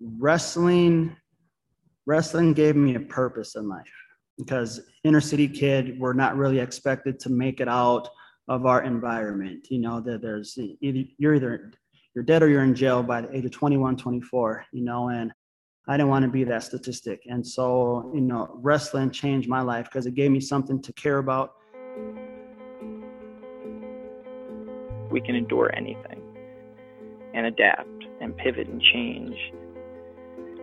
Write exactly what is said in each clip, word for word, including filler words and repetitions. wrestling, wrestling gave me a purpose in life, because inner city kid, we're not really expected to make it out of our environment. You know, that there's either you're either you're dead or you're in jail by the age of twenty-one, twenty-four, you know, and I didn't want to be that statistic. And so, you know, wrestling changed my life because it gave me something to care about. We can endure anything and adapt and pivot and change.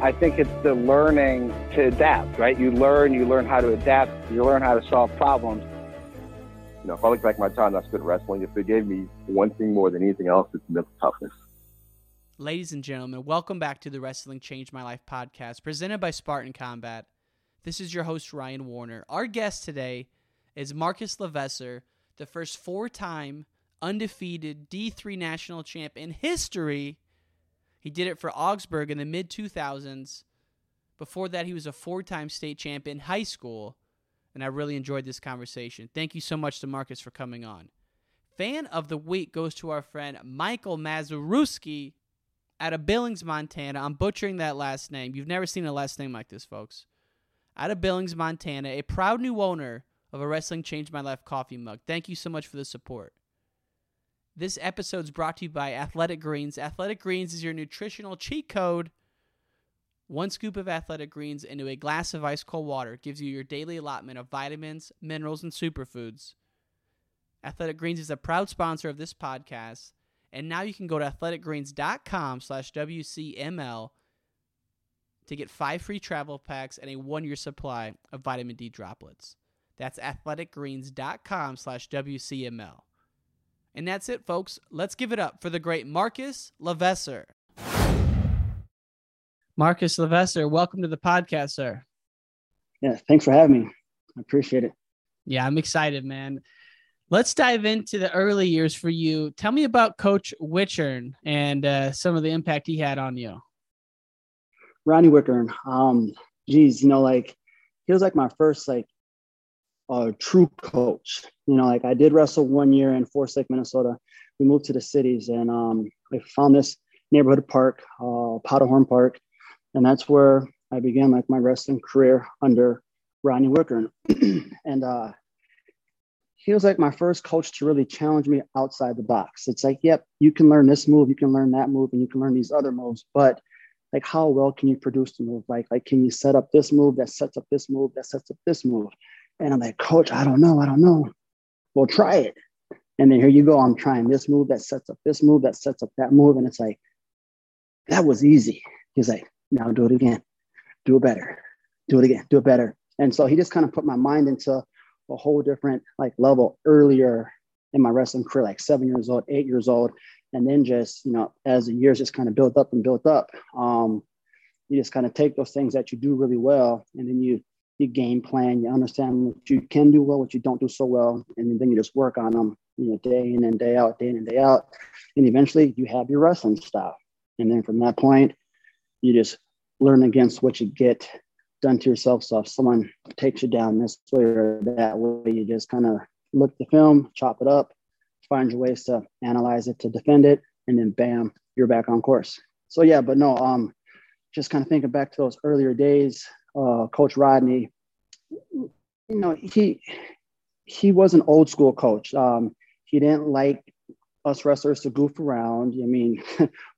I think it's the learning to adapt, right? You learn, you learn how to adapt, you learn how to solve problems. You know, if I look back at my time I spent wrestling, if it gave me one thing more than anything else, it's mental toughness. Ladies and gentlemen, welcome back to the Wrestling Changed My Life podcast, presented by Spartan Combat. This is your host, Ryan Warner. Our guest today is Marcus Levesseur, the first four-time undefeated D three national champ in history. He did it for Augsburg in the mid two thousands. Before that, he was a four-time state champ in high school, and I really enjoyed this conversation. Thank you so much to Marcus for coming on. Fan of the week goes to our friend Michael Mazuruski out of Billings, Montana. I'm butchering that last name. You've never seen a last name like this, folks. Out of Billings, Montana, a proud new owner of a Wrestling Changed My Life coffee mug. Thank you so much for the support. This episode is brought to you by Athletic Greens. Athletic Greens is your nutritional cheat code. One scoop of Athletic Greens into a glass of ice cold water gives you your daily allotment of vitamins, minerals, and superfoods. Athletic Greens is a proud sponsor of this podcast, and now you can go to athletic greens dot com slash W C M L to get five free travel packs and a one-year supply of vitamin D droplets. That's athletic greens dot com slash W C M L. And that's it, folks. Let's give it up for the great Marcus Levesseur. Marcus Levesseur, welcome to the podcast, sir. Yeah, thanks for having me. I appreciate it. Yeah, I'm excited, man. Let's dive into the early years for you. Tell me about Coach Wichern and uh, some of the impact he had on you. Ronnie Wichern. Um, geez, you know, like, he was like my first, like, a true coach. You know, like I did wrestle one year in Forest Lake, Minnesota. We moved to the cities and um, I found this neighborhood park, uh, Powderhorn Park. And that's where I began like my wrestling career under Ronnie Wichern. and uh, he was like my first coach to really challenge me outside the box. It's like, yep, you can learn this move, you can learn that move, and you can learn these other moves. But like, how well can you produce the move? Like, like, can you set up this move that sets up this move that sets up this move? And I'm like, coach, I don't know. I don't know. Well, try it. And then here you go. I'm trying this move that sets up this move that sets up that move. And it's like, that was easy. He's like, now do it again. Do it better. Do it again. Do it better. And so he just kind of put my mind into a whole different like level earlier in my wrestling career, like seven years old, eight years old. And then just, you know, as the years just kind of built up and built up, um, you just kind of take those things that you do really well. And then you, you game plan, you understand what you can do well, what you don't do so well, and then you just work on them, you know, day in and day out, day in and day out. And eventually you have your wrestling style. And then from that point, you just learn against what you get done to yourself. So if someone takes you down this way or that way, you just kind of look at the film, chop it up, find your ways to analyze it, to defend it, and then bam, you're back on course. So yeah, but no, um, just kind of thinking back to those earlier days, Uh, Coach Rodney, you know, he he was an old school coach. Um, he didn't like us wrestlers to goof around. I mean,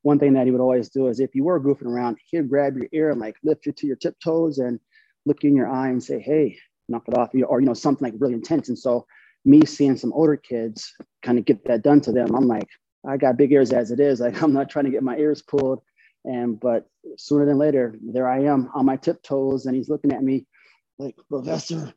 one thing that he would always do is if you were goofing around, he'd grab your ear and like lift you to your tiptoes and look you in your eye and say, hey, knock it off, you know, or, you know, something like really intense. And so me seeing some older kids kind of get that done to them, I'm like, I got big ears as it is. Like, I'm not trying to get my ears pulled. And, but sooner than later, there I am on my tiptoes, and he's looking at me like, Professor,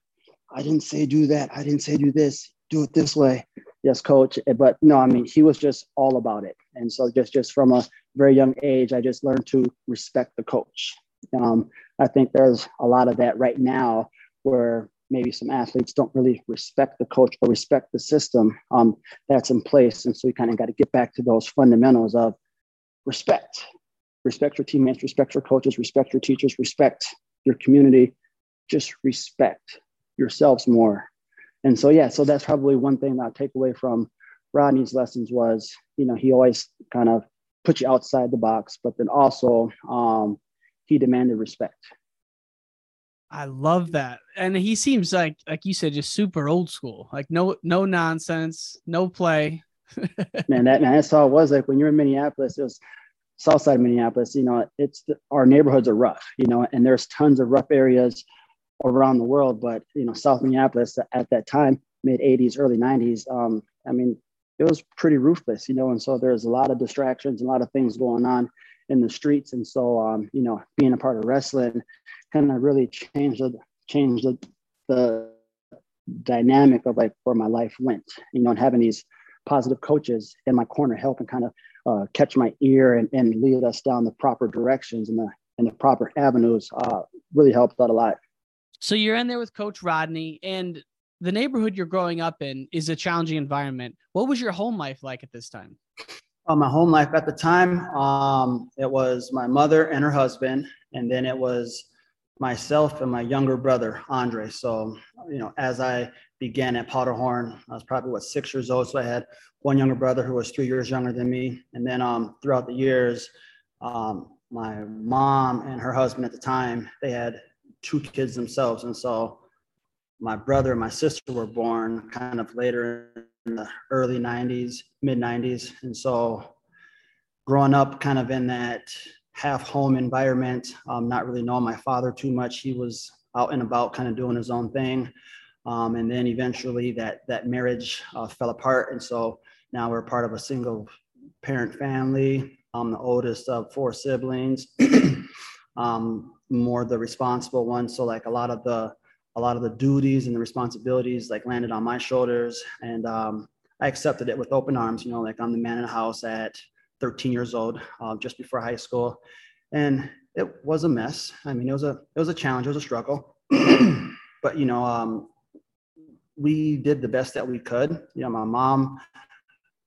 I didn't say do that. I didn't say do this. Do it this way. Yes, coach. But no, I mean, he was just all about it. And so just, just from a very young age, I just learned to respect the coach. Um, I think there's a lot of that right now where maybe some athletes don't really respect the coach or respect the system um, that's in place. And so we kind of got to get back to those fundamentals of respect, respect your teammates, respect your coaches, respect your teachers, respect your community, just respect yourselves more. And so, yeah, so that's probably one thing that I'll take away from Rodney's lessons was, you know, he always kind of put you outside the box, but then also um, he demanded respect. I love that. And he seems like, like you said, just super old school, like no, no nonsense, no play. man, that, man, that's how it was. Like when you're in Minneapolis, it was south side of Minneapolis, you know, it's the, our neighborhoods are rough, you know, and there's tons of rough areas around the world. But, you know, South Minneapolis at that time, mid eighties, early nineties, um, I mean, it was pretty ruthless, you know, and so there's a lot of distractions, a lot of things going on in the streets. And so, um, you know, being a part of wrestling kind of really changed the, changed the, the dynamic of like where my life went, you know, and having these positive coaches in my corner help and kind of uh, catch my ear and, and lead us down the proper directions and the, and the proper avenues uh, really helped out a lot. So you're in there with Coach Rodney, and the neighborhood you're growing up in is a challenging environment. What was your home life like at this time? Uh, my home life at the time, um, it was my mother and her husband, and then it was myself and my younger brother, Andre. So, you know, as I began at Powderhorn, I was probably, what, six years old. So I had one younger brother who was three years younger than me. And then um, throughout the years, um, my mom and her husband at the time, they had two kids themselves. And so my brother and my sister were born kind of later in the early nineties, mid nineties. And so growing up kind of in that half home environment, um, not really knowing my father too much. He was out and about kind of doing his own thing. Um, and then eventually that, that marriage uh, fell apart. And so now we're part of a single parent family. I'm the oldest of four siblings. um, more the responsible one. So like a lot of the, a lot of the duties and the responsibilities like landed on my shoulders. And um, I accepted it with open arms, you know, like I'm the man in the house at thirteen years old, uh, just before high school. And it was a mess. I mean, it was a, it was a challenge. It was a struggle, but you know, um, we did the best that we could. You know, my mom,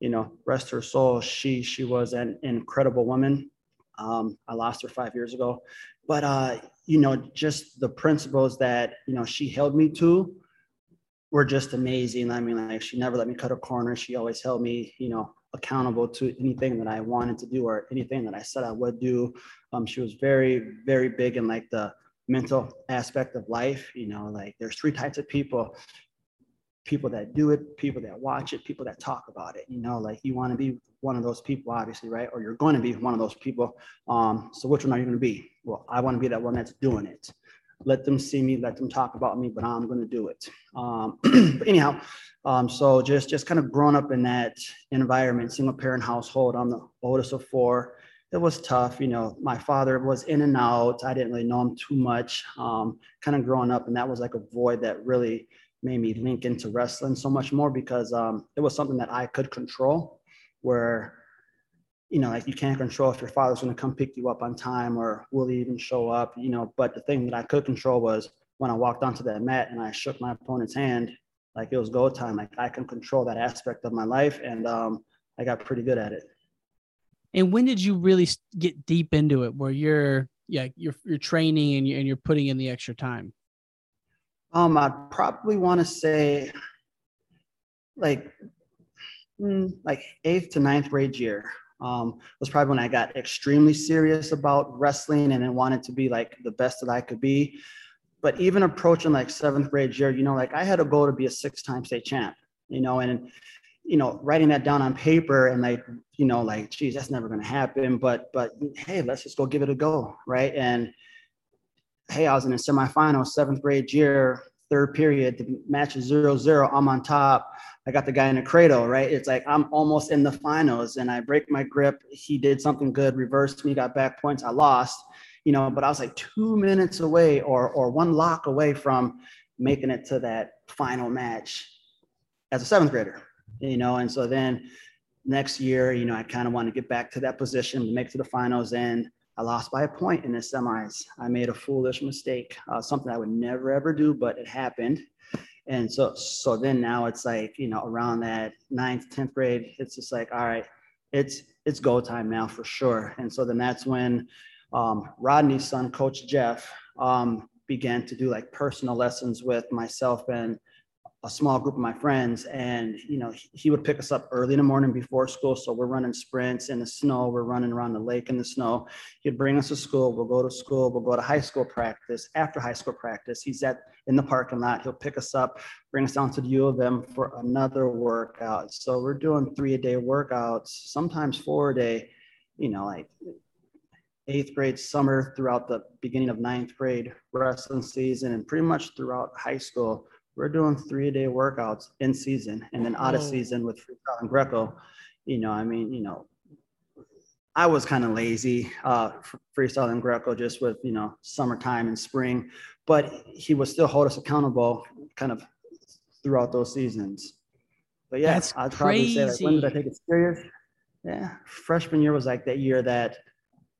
you know, rest her soul. She, she was an incredible woman. Um, I lost her five years ago, but, uh, you know, just the principles that, you know, she held me to were just amazing. I mean, like she never let me cut a corner. She always held me, you know, accountable to anything that I wanted to do or anything that I said I would do. Um, she was very, very big in like the mental aspect of life. You know, like there's three types of people, people that do it, people that watch it, people that talk about it, you know, like you want to be one of those people, obviously, right? Or you're going to be one of those people. Um, so which one are you going to be? Well, I want to be that one that's doing it. Let them see me, let them talk about me, but I'm going to do it. Um, but anyhow, um, so just, just kind of growing up in that environment, single parent household, I'm the oldest of four. It was tough. You know, my father was in and out. I didn't really know him too much, um, kind of growing up. And that was like a void that really made me link into wrestling so much more because um, it was something that I could control where, you know, like you can't control if your father's going to come pick you up on time or will he even show up, you know, but the thing that I could control was when I walked onto that mat and I shook my opponent's hand, like it was go time. Like I can control that aspect of my life. And um, I got pretty good at it. And when did you really get deep into it where you're, yeah, you're, you're training and you're, and you're putting in the extra time? Um, I'd probably want to say like, like eighth to ninth grade year. Um, was probably when I got extremely serious about wrestling and then wanted to be like the best that I could be. But even approaching like seventh grade year, you know, like I had a goal to be a six-time state champ, you know, and, you know, writing that down on paper and like, you know, like, geez, that's never going to happen, but, but hey, let's just go give it a go. Right. And hey, I was in the semifinals, seventh grade year, third period. The match is zero zero. I'm on top. I got the guy in a cradle, right? It's like I'm almost in the finals, and I break my grip. He did something good, reversed me, got back points. I lost, you know, but I was like two minutes away or or one lock away from making it to that final match as a seventh grader, you know. And so then next year, you know, I kind of wanted to get back to that position, make it to the finals, and I lost by a point in the semis. I made a foolish mistake, uh, something I would never, ever do, but it happened. And so, so then now it's like, you know, around that ninth, tenth grade, it's just like, all right, it's, it's go time now for sure. And so then that's when um, Rodney's son, Coach Jeff, um, began to do like personal lessons with myself and a small group of my friends. And, you know, he, he would pick us up early in the morning before school. So we're running sprints in the snow. We're running around the lake in the snow. He'd bring us to school. We'll go to school. We'll go to high school practice. After high school practice, he's at in the parking lot. He'll pick us up, bring us down to the U of M for another workout. So we're doing three a day workouts, sometimes four a day, you know, like eighth grade summer throughout the beginning of ninth grade wrestling season, and pretty much throughout high school. We're doing three-a-day workouts in season and then out of season with freestyle and Greco. You know, I mean, you know, I was kind of lazy uh, freestyle and Greco just with, you know, summertime and spring, but he would still hold us accountable kind of throughout those seasons. But yeah, that's I'd probably crazy. Say like, when did I take it serious? Yeah, freshman year was like that year that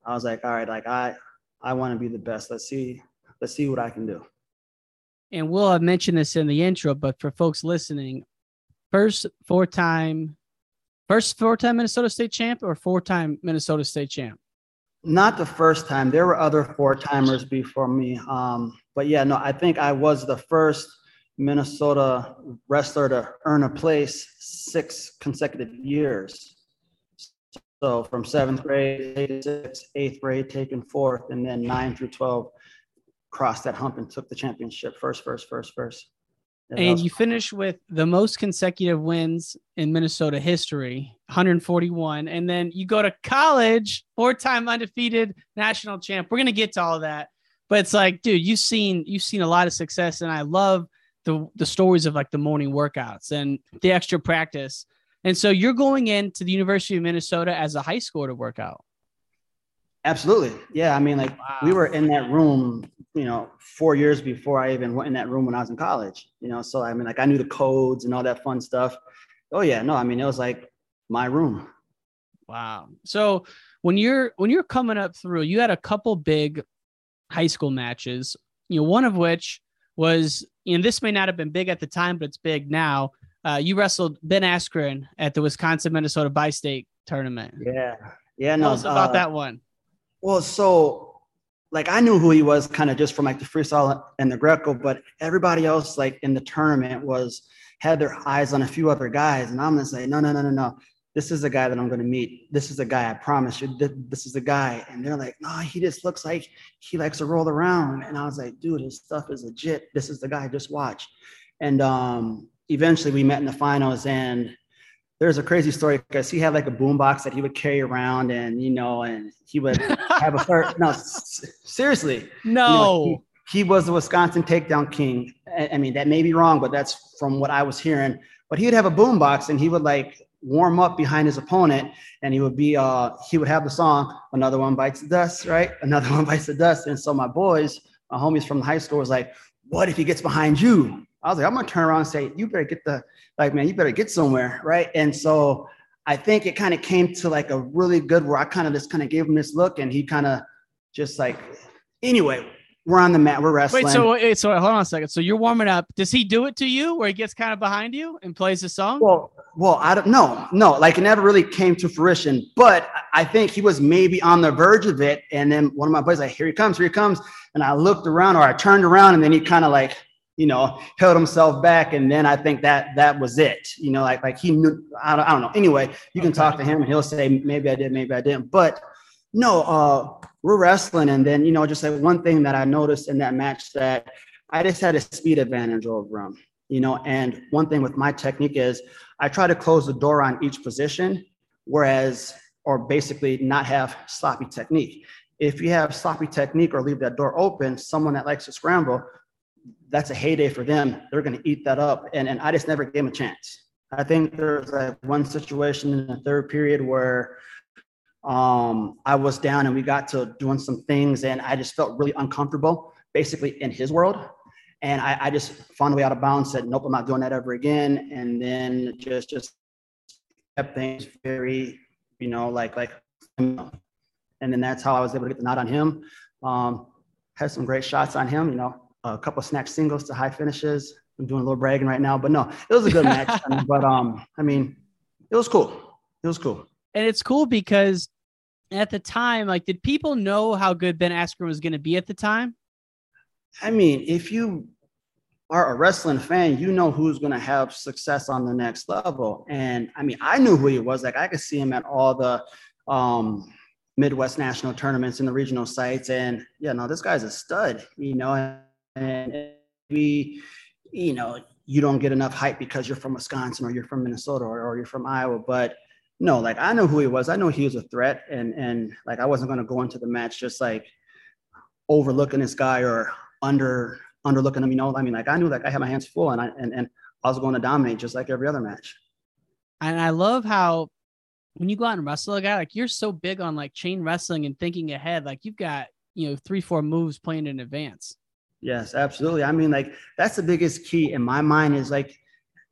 I was like, all right, like I, I want to be the best. Let's see, let's see what I can do. And we'll have mentioned this in the intro, but for folks listening, first four-time, first four-time Minnesota State champ or four-time Minnesota State champ? Not the first time. There were other four-timers before me. Um, but, yeah, no, I think I was the first Minnesota wrestler to earn a place six consecutive years. So from seventh grade, eight to six, eighth grade, taken fourth, and then nine through twelve. Crossed that hump and took the championship first, first, first, first. And, and was- you finish with the most consecutive wins in Minnesota history, one hundred forty-one. And then you go to college, four-time undefeated national champ. We're going to get to all of that. But it's like, dude, you've seen, you've seen a lot of success. And I love the, the stories of like the morning workouts and the extra practice. And so you're going into the University of Minnesota as a high schooler to work out. Absolutely. Yeah. I mean, like wow. We were in that room, you know, four years before I even went in that room when I was in college, you know? So, I mean, like I knew the codes and all that fun stuff. Oh yeah. No, I mean, it was like my room. Wow. So when you're, when you're coming up through, you had a couple big high school matches, you know, one of which was, and this may not have been big at the time, but it's big now. Uh, you wrestled Ben Askren at the Wisconsin-Minnesota Bi-State tournament. Yeah. Yeah. No, Tell us about uh, that one. Well, so like I knew who he was kind of just from like the freestyle and the Greco, but everybody else like in the tournament was had their eyes on a few other guys. And I'm going to say, no, no, no, no, no. This is the guy that I'm going to meet. This is the guy. I promise you. Th- this is the guy. And they're like, no, he just looks like he likes to roll around. And I was like, dude, his stuff is legit. This is the guy. Just watch. And um, eventually we met in the finals, and there's a crazy story because he had like a boombox that he would carry around, and, you know, and he would have a third. No, s- seriously. No. You know, he, he was the Wisconsin takedown king. I, I mean, that may be wrong, but that's from what I was hearing. But he would have a boombox, and he would like warm up behind his opponent, and he would be, uh, he would have the song, Another One Bites the Dust, right? Another One Bites the Dust. And so my boys, my homies from the high school was like, what if he gets behind you? I was like, I'm going to turn around and say, you better get the, like, man, you better get somewhere, right? And so I think it kind of came to like a really good where I kind of just kind of gave him this look, and he kind of just like, anyway, we're on the mat, we're wrestling. Wait, so wait, so hold on a second. So you're warming up. Does he do it to you where he gets kind of behind you and plays the song? Well, well, I don't know. No, like it never really came to fruition, but I think he was maybe on the verge of it. And then one of my buddies like, here he comes, here he comes. And I looked around, or I turned around, and then he kind of like, you know, held himself back. And then I think that that was it, you know, like, like he knew, I don't, I don't know. Anyway, you can okay. talk to him, and he'll say, maybe I did, maybe I didn't, but no, uh, we're wrestling. And then, you know, just like one thing that I noticed in that match that I just had a speed advantage over him, you know, and one thing with my technique is I try to close the door on each position, whereas, or basically not have sloppy technique. If you have sloppy technique or leave that door open, someone that likes to scramble, that's a heyday for them. They're going to eat that up. And, and I just never gave them a chance. I think there was like one situation in the third period where um, I was down and we got to doing some things and I just felt really uncomfortable, basically in his world. And I, I just found a way out of bounds, said, nope, I'm not doing that ever again. And then just, just kept things very, you know, like, like, and then that's how I was able to get the nod on him. Um, had some great shots on him, you know, a couple of snack singles to high finishes. I'm doing a little bragging right now, but no, it was a good match. But um, I mean, it was cool. It was cool. And it's cool because at the time, like, did people know how good Ben Askren was going to be at the time? I mean, if you are a wrestling fan, you know who's going to have success on the next level. And I mean, I knew who he was. Like, I could see him at all the um, Midwest national tournaments and the regional sites. And yeah, no, this guy's a stud, you know, and, and we, you know, you don't get enough hype because you're from Wisconsin or you're from Minnesota or, or you're from Iowa. But no, like, I know who he was. I know he was a threat. And, and like, I wasn't going to go into the match just like overlooking this guy or under underlooking him, you know. I mean, like, I knew, like, I had my hands full, and I and, and I was going to dominate just like every other match. And I love how when you go out and wrestle a guy, like, you're so big on like chain wrestling and thinking ahead. Like, you've got, you know, three, four moves planned in advance. Yes, absolutely. I mean, like, that's the biggest key in my mind is like,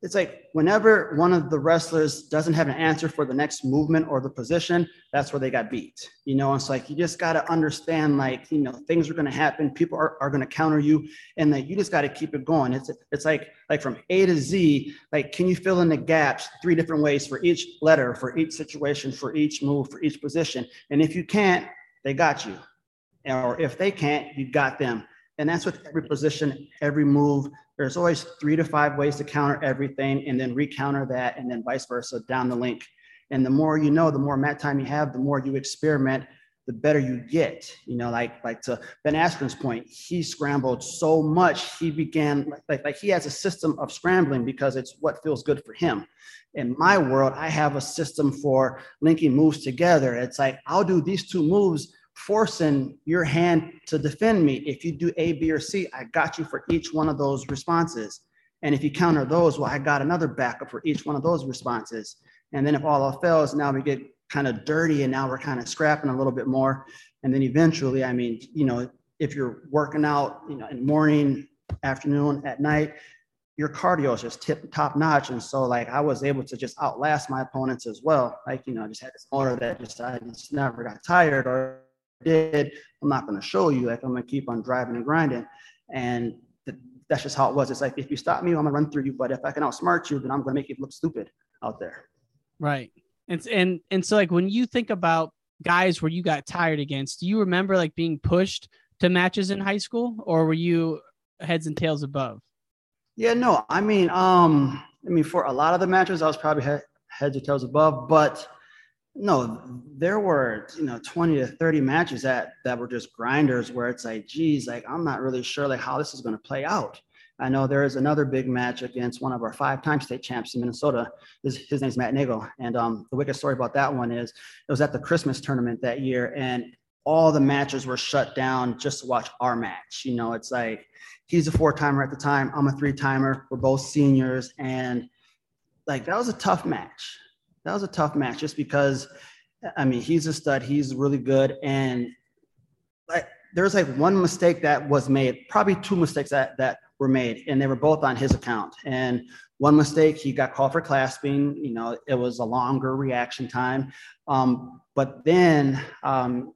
it's like whenever one of the wrestlers doesn't have an answer for the next movement or the position, that's where they got beat. You know, it's like, you just got to understand, like, you know, things are going to happen. People are, are going to counter you. And like, you just got to keep it going. It's it's like, like from A to Z, like, can you fill in the gaps three different ways for each letter, for each situation, for each move, for each position? And if you can't, they got you. Or if they can't, you got them. And that's with every position, every move. There's always three to five ways to counter everything and then recounter that and then vice versa down the link. And the more you know, the more mat time you have, the more you experiment, the better you get. You know, like like to Ben Askren's point, he scrambled so much. He began, like, like he has a system of scrambling because it's what feels good for him. In my world, I have a system for linking moves together. It's like, I'll do these two moves, forcing your hand to defend me. If you do A, B, or C, I got you for each one of those responses. And if you counter those, well, I got another backup for each one of those responses. And then if all else fails, now we get kind of dirty and now we're kind of scrapping a little bit more. And then eventually, I mean, you know, if you're working out, you know, in the morning, afternoon, at night, your cardio is just tip top notch. And so like, I was able to just outlast my opponents as well. Like, you know, I just had this motor that just, I just never got tired or did I'm not going to show you, like, I'm going to keep on driving and grinding. And th- that's just how it was. It's like, if you stop me, I'm going to run through you, but if I can outsmart you, then I'm going to make you look stupid out there. Right. And, and, and so like, when you think about guys where you got tired against, do you remember like being pushed to matches in high school, or were you heads and tails above? Yeah, no, I mean, um, I mean, for a lot of the matches, I was probably he- heads or tails above, but no, there were, you know, twenty to thirty matches that, that were just grinders where it's like, geez, like, I'm not really sure like how this is going to play out. I know there is another big match against one of our five-time state champs in Minnesota. His, his name's Matt Nagle. And um, the wicked story about that one is it was at the Christmas tournament that year and all the matches were shut down just to watch our match. You know, it's like, he's a four-timer at the time. I'm a three-timer. We're both seniors. And like, that was a tough match. That was a tough match just because, I mean, he's a stud. He's really good. And like, there's like one mistake that was made, probably two mistakes that, that were made, and they were both on his account. And one mistake, he got called for clasping. You know, it was a longer reaction time. Um, but then um,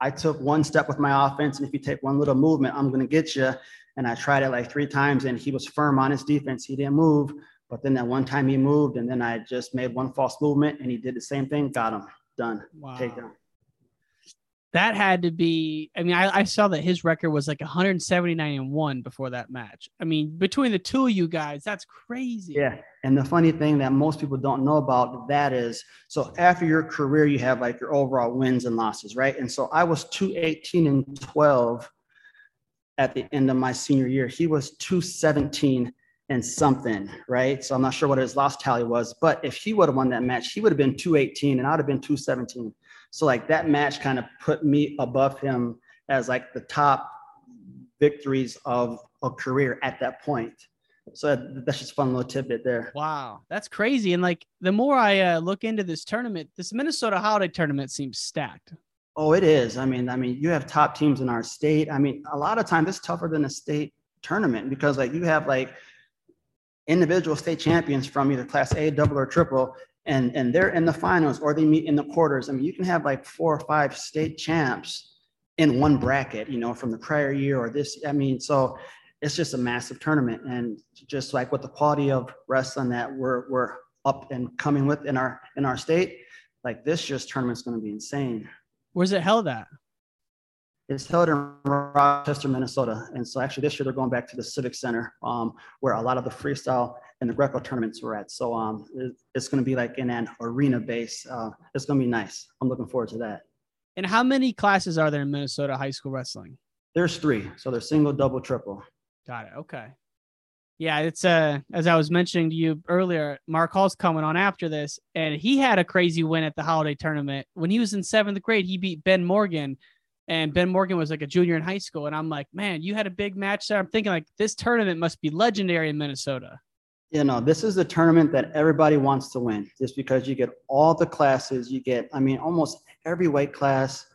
I took one step with my offense. And if you take one little movement, I'm going to get you. And I tried it like three times, and he was firm on his defense. He didn't move. But then that one time he moved, and then I just made one false movement, and he did the same thing. Got him. Done. Wow. Take down. That had to be, I mean, I, I saw that his record was like one seventy-nine and one before that match. I mean, between the two of you guys, that's crazy. Yeah. And the funny thing that most people don't know about that is, so after your career, you have like your overall wins and losses, right? And so I was two eighteen and twelve at the end of my senior year. He was two seventeen and something, right? So I'm not sure what his loss tally was, but if he would have won that match, he would have been two eighteen and I would have been two seventeen. So like that match kind of put me above him as like the top victories of a career at that point. So that's just a fun little tidbit there. Wow, that's crazy. And like, the more I uh, look into this tournament, this Minnesota holiday tournament seems stacked. Oh, it is. I mean, I mean, you have top teams in our state. I mean, a lot of times it's tougher than a state tournament because like you have like individual state champions from either class A, double or triple, and, and they're in the finals or they meet in the quarters. I mean, you can have like four or five state champs in one bracket, you know, from the prior year or this. I mean, so it's just a massive tournament. And just like with the quality of wrestling that we're, we're up and coming with in our, in our state, like this year's tournament's going to be insane. Where's it held at? It's held in Rochester, Minnesota. And so actually this year they're going back to the Civic Center um, where a lot of the freestyle and the Greco tournaments were at. So um, it, it's going to be like in an arena base. Uh, it's going to be nice. I'm looking forward to that. And how many classes are there in Minnesota high school wrestling? There's three. So they're single, double, triple. Got it. Okay. Yeah. It's uh, as I was mentioning to you earlier, Mark Hall's coming on after this, and he had a crazy win at the holiday tournament. When he was in seventh grade, he beat Ben Morgan. And Ben Morgan was like a junior in high school. And I'm like, man, you had a big match there. I'm thinking like this tournament must be legendary in Minnesota. You know, this is a tournament that everybody wants to win just because you get all the classes you get. I mean, almost every weight class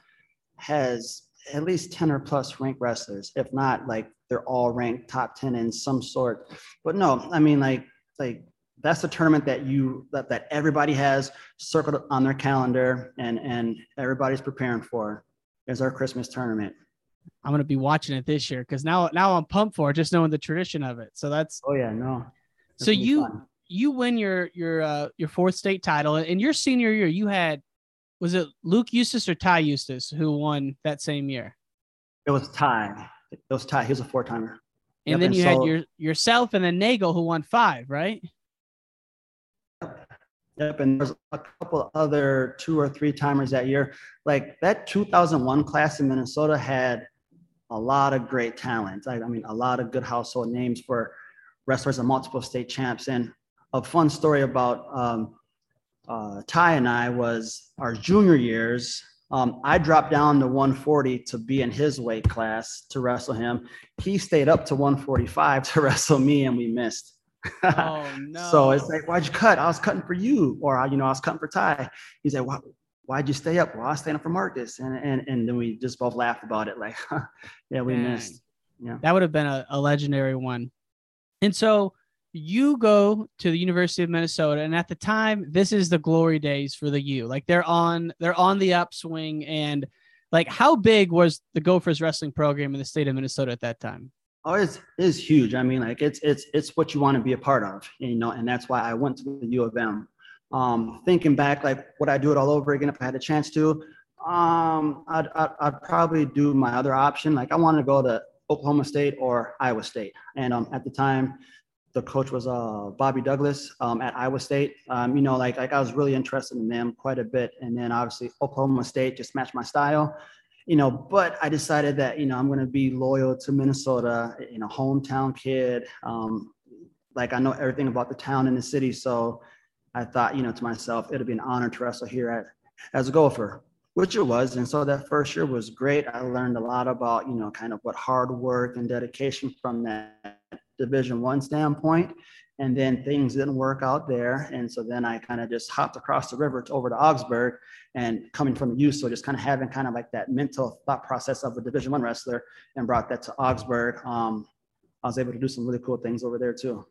has at least ten or plus ranked wrestlers. If not, like they're all ranked top ten in some sort. But no, I mean, like, like that's a tournament that you, that, that everybody has circled on their calendar and, and everybody's preparing for. Is our Christmas tournament. I'm going to be watching it this year because now, now I'm pumped for it, just knowing the tradition of it. So that's, oh yeah, no. That's so you, fun. you win your, your, uh, your fourth state title. And your senior year, you had, was it Luke Eustace or Ty Eustace who won that same year? It was Ty. It was Ty. He was a four timer. And yep, then and you so, had your, yourself and then Nagle who won five, right? Yep, and there's a couple other two or three timers that year. Like that two thousand one class in Minnesota had a lot of great talent. I, I mean, a lot of good household names for wrestlers and multiple state champs. And a fun story about um, uh, Ty and I was our junior years. Um, I dropped down to one forty to be in his weight class to wrestle him. He stayed up to one forty-five to wrestle me, and we missed. Oh, no. So it's like, why'd you cut? I was cutting for you, or you know, I was cutting for Ty. He's like, why, why'd you stay up? Well, I was staying up for Marcus, and and and then we just both laughed about it. Like, huh, yeah, we Dang. missed. Yeah, that would have been a, a legendary one. And so you go to the University of Minnesota, and at the time, this is the glory days for the U. Like they're on, they're on the upswing, and like, how big was the Gophers wrestling program in the state of Minnesota at that time? Oh, it's, it's huge. I mean, like it's, it's, it's what you want to be a part of, you know, and that's why I went to the U of M. Um, thinking back, like would I do it all over again if I had a chance to? Um, I'd, I'd, I'd probably do my other option. Like I wanted to go to Oklahoma State or Iowa State. And um, at the time, the coach was uh, Bobby Douglas um, at Iowa State. Um, you know, like, like I was really interested in them quite a bit. And then obviously Oklahoma State just matched my style. You know, but I decided that, you know, I'm going to be loyal to Minnesota, you know, hometown kid. Um, like I know everything about the town and the city. So I thought, you know, to myself, it'll be an honor to wrestle here at, as a Gopher, which it was. And so that first year was great. I learned a lot about, you know, kind of what hard work and dedication from that Division One standpoint. And then things didn't work out there. And so then I kind of just hopped across the river to over to Augsburg and coming from the U. So just kind of having kind of like that mental thought process of a Division One wrestler and brought that to Augsburg. Um, I was able to do some really cool things over there too.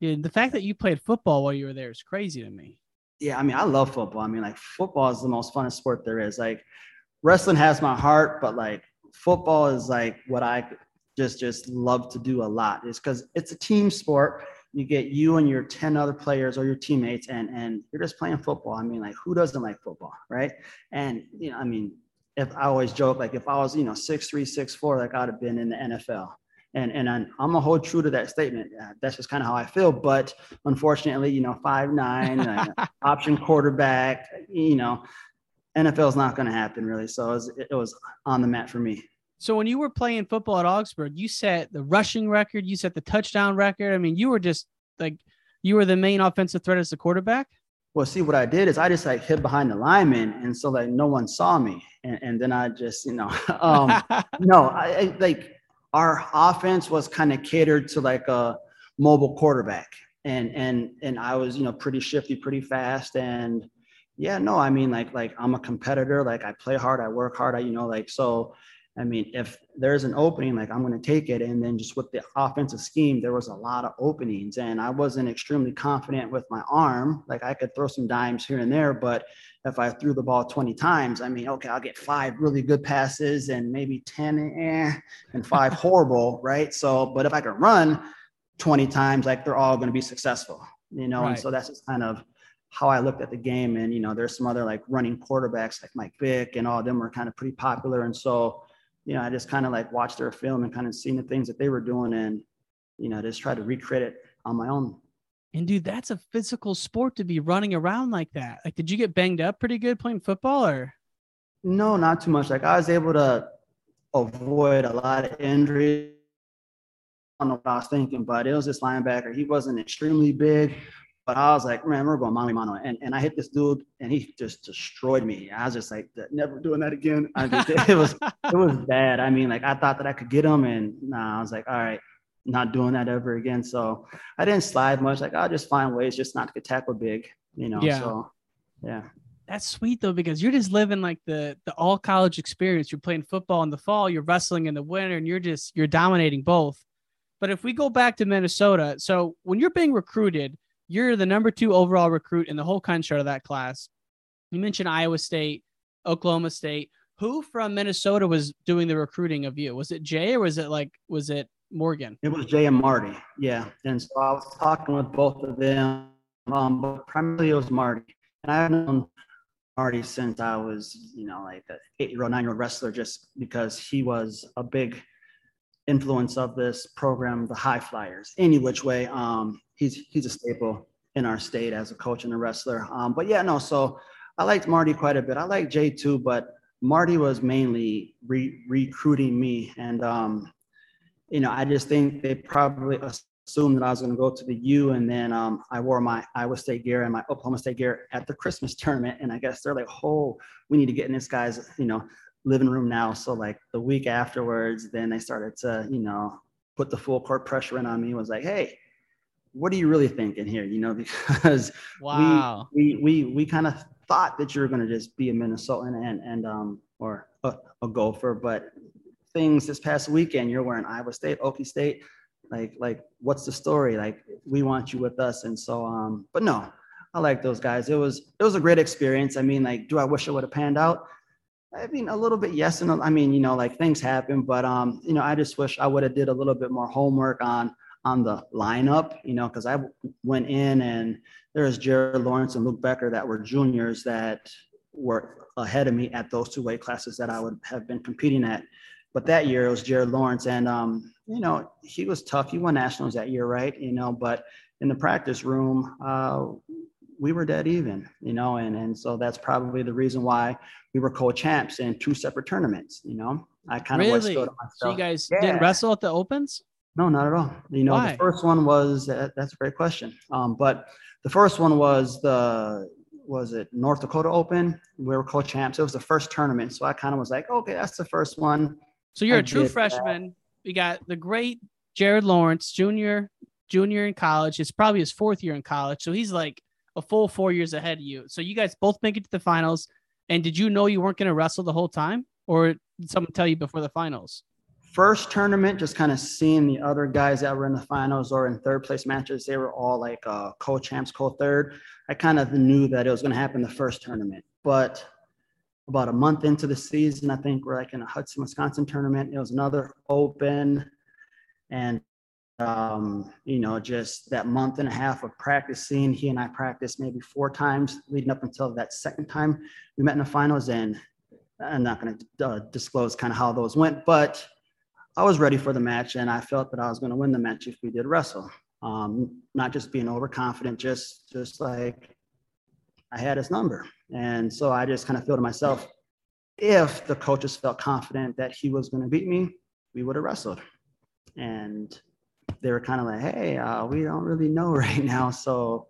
Yeah, the fact that you played football while you were there is crazy to me. Yeah, I mean, I love football. I mean, like football is the most funnest sport there is. Like wrestling has my heart, but like football is like what I just, just love to do a lot. It's because it's a team sport. You get you and your ten other players or your teammates and, and you're just playing football. I mean, like who doesn't like football, right? And, you know, I mean, if I always joke, like if I was, you know, six three, six four, like I'd have been in the N F L. And and I'm, I'm a hold true to that statement. Uh, that's just kind of how I feel. But unfortunately, you know, five nine, uh, option quarterback, you know, N F L is not going to happen really. So it was, it was on the mat for me. So when you were playing football at Augsburg, you set the rushing record, you set the touchdown record. I mean, you were just like, you were the main offensive threat as the quarterback. Well, see, what I did is I just like hid behind the lineman. And so like no one saw me. And, and then I just, you know, um, no, I, I like our offense was kind of catered to like a mobile quarterback. And, and, and I was, you know, pretty shifty, pretty fast. And yeah, no, I mean, like, like I'm a competitor, like I play hard, I work hard, I, you know, like, so, I mean, if there's an opening, like I'm going to take it. And then just with the offensive scheme, there was a lot of openings and I wasn't extremely confident with my arm. Like I could throw some dimes here and there, but if I threw the ball twenty times, I mean, okay, I'll get five really good passes and maybe ten eh, and five horrible. Right. So, but if I could run twenty times, like they're all going to be successful, you know? Right. And so that's just kind of how I looked at the game. And, you know, there's some other like running quarterbacks like Mike Vick and all of them were kind of pretty popular. And so, you know, I just kind of like watched their film and kind of seen the things that they were doing and, you know, just tried to recreate it on my own. And dude, that's a physical sport to be running around like that. Like, did you get banged up pretty good playing football or? No, not too much. Like I was able to avoid a lot of injuries. I don't know what I was thinking, but it was this linebacker. He wasn't extremely big, but I was like, man, we're going mano a mano. And, and I hit this dude and he just destroyed me. I was just like, never doing that again. I just, it was, it was bad. I mean, like I thought that I could get him and nah, I was like, all right, not doing that ever again. So I didn't slide much. Like I'll just find ways just not to get tackled big, you know? Yeah. So yeah. That's sweet though, because you're just living like the, the all college experience. You're playing football in the fall, you're wrestling in the winter and you're just, you're dominating both. But if we go back to Minnesota, so when you're being recruited, you're the number two overall recruit in the whole country out of that class. You mentioned Iowa State, Oklahoma State. Who from Minnesota was doing the recruiting of you? Was it Jay or was it like, was it Morgan? It was Jay and Marty. Yeah. And so I was talking with both of them, um, but primarily it was Marty. And I've known Marty since I was, you know, like an eight-year-old, nine-year-old wrestler, just because he was a big influence of this program, the High Flyers, any which way. Um, He's he's a staple in our state as a coach and a wrestler. Um, but yeah, no, so I liked Marty quite a bit. I liked Jay too, but Marty was mainly re- recruiting me. And, um, you know, I just think they probably assumed that I was going to go to the U. And then um, I wore my Iowa State gear and my Oklahoma State gear at the Christmas tournament. And I guess they're like, oh, we need to get in this guy's, you know, living room now. So like the week afterwards, then they started to, you know, put the full court pressure in on me. It was like, hey, what do you really think in here? You know, because wow. we, we, we, we kind of thought that you were going to just be a Minnesotan and, and, um, or a, a Gopher, but things this past weekend, you're wearing Iowa State, Okie State, like, like what's the story? Like we want you with us. And so, um, but no, I like those guys. It was, it was a great experience. I mean, like, do I wish it would have panned out? I mean, a little bit, yes. And I mean, you know, like things happen, but, um, you know, I just wish I would have did a little bit more homework on, on the lineup, you know, because I went in and there was Jared Lawrence and Luke Becker that were juniors that were ahead of me at those two weight classes that I would have been competing at. But that year it was Jared Lawrence and, um, you know, he was tough. He won nationals that year, right? You know, but in the practice room, uh, we were dead even, you know, and, and so that's probably the reason why we were co-champs in two separate tournaments, you know. I kind of really? myself. So you guys yeah. didn't wrestle at the Opens? No, not at all. You know, Why? the first one was, uh, that's a great question. Um, but the first one was the, was it North Dakota Open? We were co-champs. It was the first tournament. So I kind of was like, okay, that's the first one. So you're I a true freshman. That. We got the great Jared Lawrence, junior, junior in college. It's probably his fourth year in college. So he's like a full four years ahead of you. So you guys both make it to the finals. And did you know you weren't going to wrestle the whole time? Or did someone tell you before the finals? First tournament, just kind of seeing the other guys that were in the finals or in third place matches, they were all like uh, co-champs, co-third. I kind of knew that it was going to happen the first tournament. But about a month into the season, I think we're like in a Hudson, Wisconsin tournament. It was another Open. And, um, you know, just that month and a half of practicing, he and I practiced maybe four times leading up until that second time we met in the finals. And I'm not going to uh, disclose kind of how those went, but I was ready for the match and I felt that I was going to win the match if we did wrestle. Um, not just being overconfident, just, just like I had his number. And so I just kind of feel to myself, if the coaches felt confident that he was going to beat me, we would have wrestled. And they were kind of like, hey, uh, we don't really know right now. So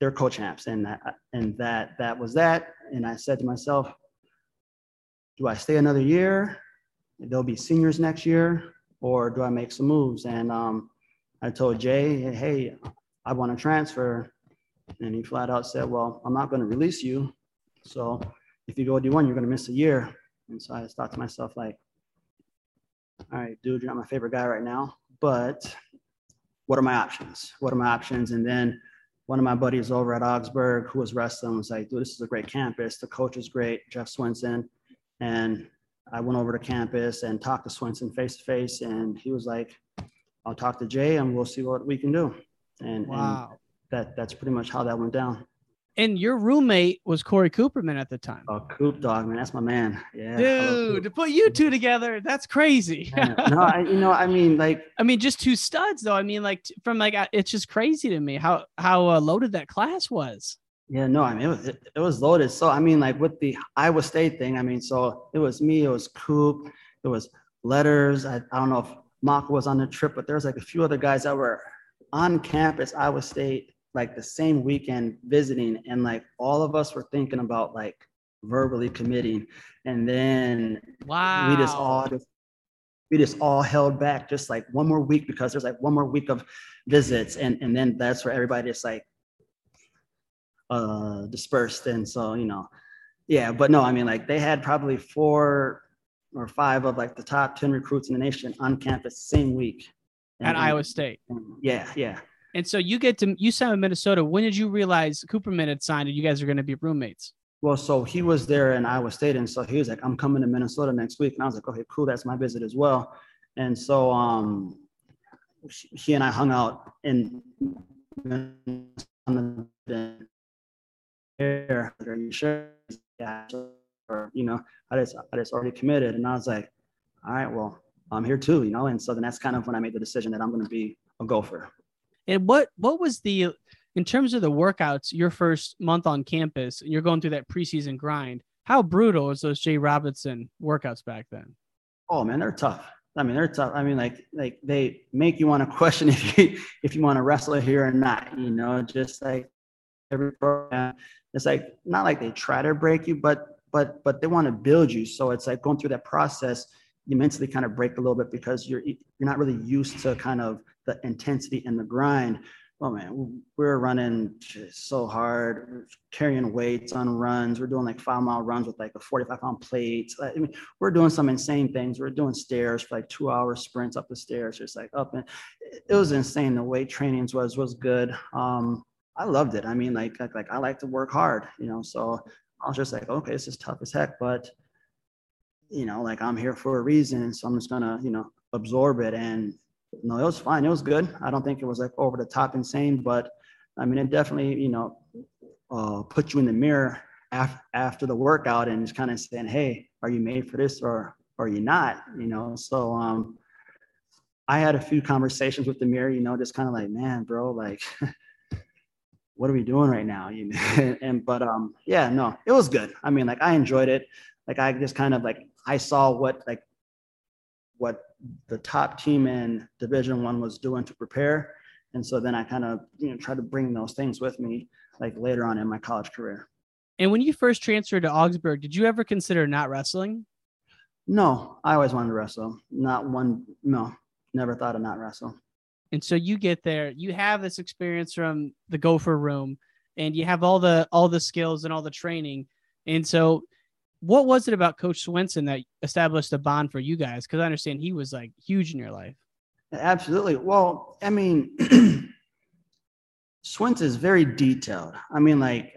they're co-champs. And that, and that, that was that. And I said to myself, do I stay another year? They'll be seniors next year. or do I make some moves? And um, I told Jay, hey, I want to transfer. And he flat out said, well, I'm not going to release you. So if you go D one, you're going to miss a year. And so I just thought to myself, like, all right, dude, you're not my favorite guy right now, but what are my options? What are my options? And then one of my buddies over at Augsburg who was wrestling was like, dude, this is a great campus. The coach is great, Jeff Swenson. And I went over to campus and talked to Swenson face to face. And he was like, I'll talk to Jay and we'll see what we can do. And, wow. and that that's pretty much how that went down. And your roommate was Corey Cooperman at the time. Oh, Coop Dog, man. That's my man. Yeah. Dude, to put you two together, that's crazy. Yeah. No, I, you know, I mean, like. I mean, just two studs, though. I mean, like, from, like, it's just crazy to me how, how uh, loaded that class was. Yeah, no, I mean, it was, it, it was loaded. So, I mean, like, with the Iowa State thing, I mean, so it was me, it was Coop, it was Letters. I, I don't know if Mock was on the trip, but there was, like, a few other guys that were on campus, Iowa State, like the same weekend visiting, and like all of us were thinking about like verbally committing, and then wow. we just all just, we just all held back just like one more week because there's like one more week of visits, and and then that's where everybody just like uh, dispersed, and so you know, yeah, but no, I mean like they had probably four or five of like the top ten recruits in the nation on campus same week and, at and, Iowa State. And, yeah, yeah. And so you get to, you signed with Minnesota. When did you realize Cooperman had signed and you guys are going to be roommates? Well, so he was there in Iowa State. And so he was like, I'm coming to Minnesota next week. And I was like, okay, cool. That's my visit as well. And so um, he and I hung out in there. You know, I just, I just already committed. And I was like, all right, well, I'm here too, you know? And so then that's kind of when I made the decision that I'm going to be a Gopher. And what, what was the, in terms of the workouts, your first month on campus, and you're going through that preseason grind, how brutal is those Jay Robinson workouts back then? Oh man, they're tough. I mean, they're tough. I mean, like, like they make you want to question if you, if you want to wrestle here or not, you know, just like every program, it's like, not like they try to break you, but, but, but they want to build you. So it's like going through that process, you mentally kind of break a little bit because you're, you're not really used to kind of the intensity and the grind. Oh man, we're running so hard, we're carrying weights on runs. We're doing like five mile runs with like a forty-five pound plate. I mean, we're doing some insane things. We're doing stairs for like two hour sprints up the stairs, just like up. And it was insane. The weight trainings was, was good. Um, I loved it. I mean, like, like, like I like to work hard, you know? So I was just like, okay, this is tough as heck, but you know, like I'm here for a reason. So I'm just gonna, you know, absorb it. And no, it was fine. It was good. I don't think it was like over the top insane, but I mean, it definitely, you know, uh, put you in the mirror af- after the workout and just kind of saying, hey, are you made for this or, or are you not? You know? So um, I had a few conversations with the mirror, you know, just kind of like, man, bro, like, what are we doing right now? You know? and, and, but um, yeah, no, it was good. I mean, like I enjoyed it. Like I just kind of like, I saw what, like, what the top team in Division One was doing to prepare. And so then I kind of, you know, tried to bring those things with me like later on in my college career. And when you first transferred to Augsburg, did you ever consider not wrestling? No, I always wanted to wrestle. Not one. No, never thought of not wrestling. And so you get there, you have this experience from the Gopher room and you have all the, all the skills and all the training. And so what was it about Coach Swenson that established a bond for you guys? Because I understand he was like huge in your life. Absolutely. Well, I mean, Swenson is very detailed. I mean, like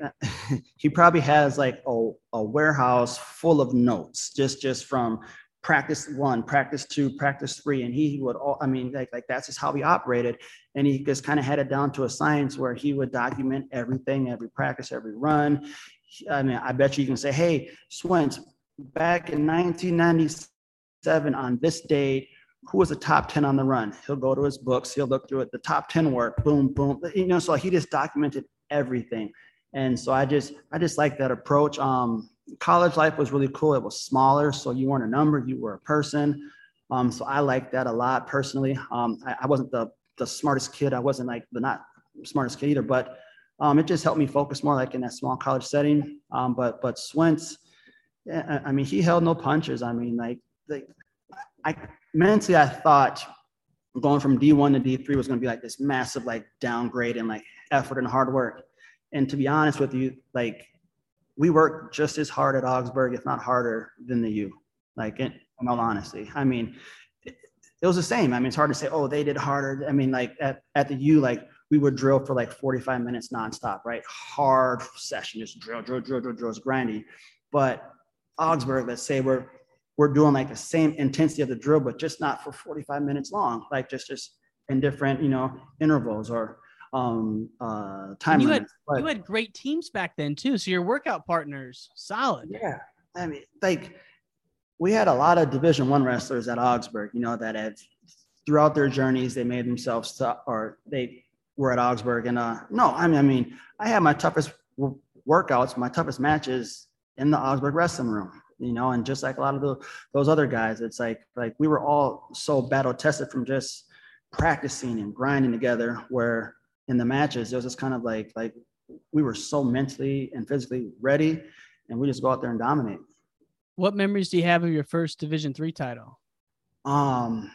he probably has like a, a warehouse full of notes, just, just from practice one, practice two, practice three. And he would all, I mean, like, like that's just how he operated. And he just kind of had it down to a science where he would document everything, every practice, every run. I mean, I bet you can say, hey, Swentz, back in nineteen ninety-seven on this date, who was the top ten on the run? He'll go to his books. He'll look through it. The top ten work, boom, boom. You know, so he just documented everything. And so I just, I just like that approach. Um, college life was really cool. It was smaller. So you weren't a number, you were a person. Um, so I like that a lot personally. Um, I, I wasn't the, the smartest kid. I wasn't like the not smartest kid either, but Um, it just helped me focus more like in that small college setting. Um, but, but Swentz, I mean, he held no punches. I mean, like, like I mentally, I thought going from D one to D three was going to be like this massive, like downgrade and like effort and hard work. And to be honest with you, like we worked just as hard at Augsburg, if not harder than the U, like in all honesty. I mean, it, it was the same. I mean, it's hard to say, oh, they did harder. I mean, like at, at the U, like we would drill for like forty-five minutes nonstop, right? Hard session, just drill, drill, drill, drill, drill, it's grindy. But Augsburg, let's say we're, we're doing like the same intensity of the drill, but just not for forty-five minutes long, like just, just in different, you know, intervals or um, uh, time. You had, you had great teams back then too. So your workout partners, solid. Yeah. I mean, like we had a lot of division one wrestlers at Augsburg, you know, that had throughout their journeys, they made themselves tough, or they were at Augsburg. And uh, no, I mean, I mean, I had my toughest workouts, my toughest matches in the Augsburg wrestling room. You know, and just like a lot of the, those other guys, it's like, like we were all so battle tested from just practicing and grinding together, where in the matches, it was just kind of like, like we were so mentally and physically ready, and we just go out there and dominate. What memories do you have of your first Division three title? Um,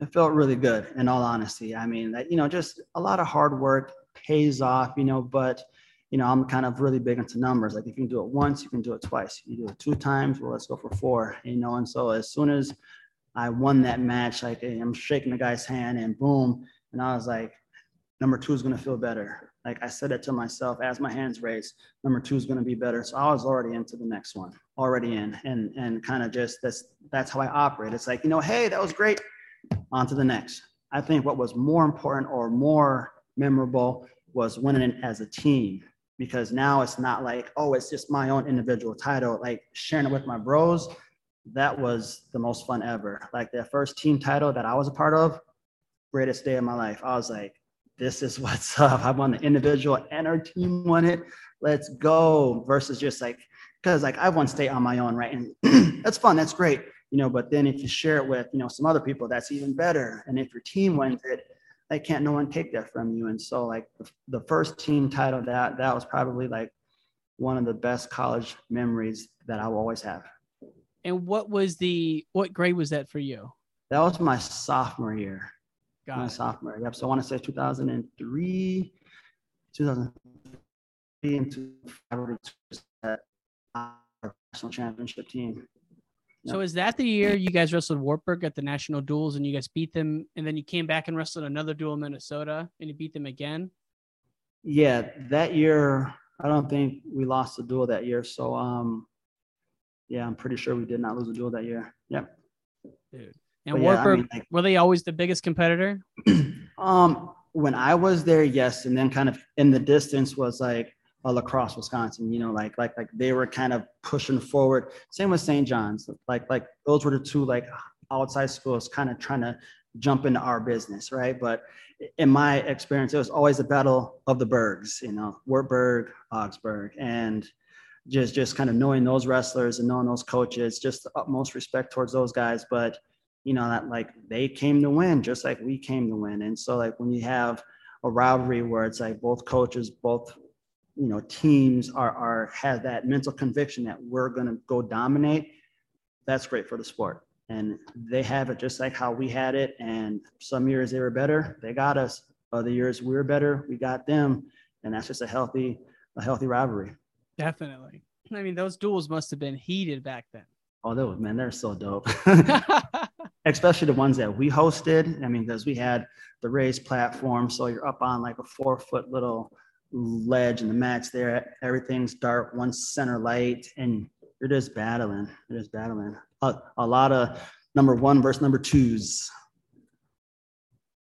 it felt really good, in all honesty. I mean, that, you know, just a lot of hard work pays off, you know, but you know, I'm kind of really big into numbers. Like if you can do it once, you can do it twice. You do it two times, well, let's go for four, you know? And so as soon as I won that match, like I'm shaking the guy's hand and boom. And I was like, number two is going to feel better. Like I said that to myself, as my hands raised, number two is going to be better. So I was already into the next one, already in, and, and kind of just, that's, that's how I operate. It's like, you know, hey, that was great. On to the next. I think what was more important or more memorable was winning it as a team. Because now it's not like, oh, it's just my own individual title. Like sharing it with my bros, that was the most fun ever. Like the first team title that I was a part of, greatest day of my life. I was like, this is what's up. I won the individual and our team won it. Let's go. Versus just like, because like I won state on my own, right? And that's fun. That's great. You know, but then if you share it with, you know, some other people, that's even better. And if your team wins it, like can't no one take that from you. And so like the, the first team title, that that was probably like one of the best college memories that I will always have. And what was the, what grade was that for you? That was my sophomore year. Got my it. sophomore. Yep. So I want to say two thousand three, two thousand three and two thousand five, our national championship team. So is that the year you guys wrestled Wartburg at the national duels and you guys beat them, and then you came back and wrestled another duel in Minnesota and you beat them again? Yeah, that year, I don't think we lost the duel that year. So, um, yeah, I'm pretty sure we did not lose a duel that year. Yep. Dude. And but Wartburg, yeah, I mean, like, were they always the biggest competitor? um, when I was there, yes. And then kind of in the distance was like, La Crosse, Wisconsin, you know, like, like, like they were kind of pushing forward. Same with Saint John's, like, like those were the two like outside schools kind of trying to jump into our business. Right. But in my experience, it was always a battle of the Bergs, you know, Wartburg, Augsburg, and just, just kind of knowing those wrestlers and knowing those coaches, just the utmost respect towards those guys. But you know, that like they came to win just like we came to win. And so like when you have a rivalry where it's like both coaches, both, you know, teams are, are, have that mental conviction that we're going to go dominate. That's great for the sport. And they have it just like how we had it. And some years they were better, they got us. Other years we were better, we got them. And that's just a healthy, a healthy rivalry. Definitely. I mean, those duels must've been heated back then. Oh, those, man, they're so dope. Especially the ones that we hosted. I mean, cause we had the raised platform. So you're up on like a four foot little ledge in the match there, everything's dark, one center light, and you're just battling. You're just battling. A, a lot of number one versus number twos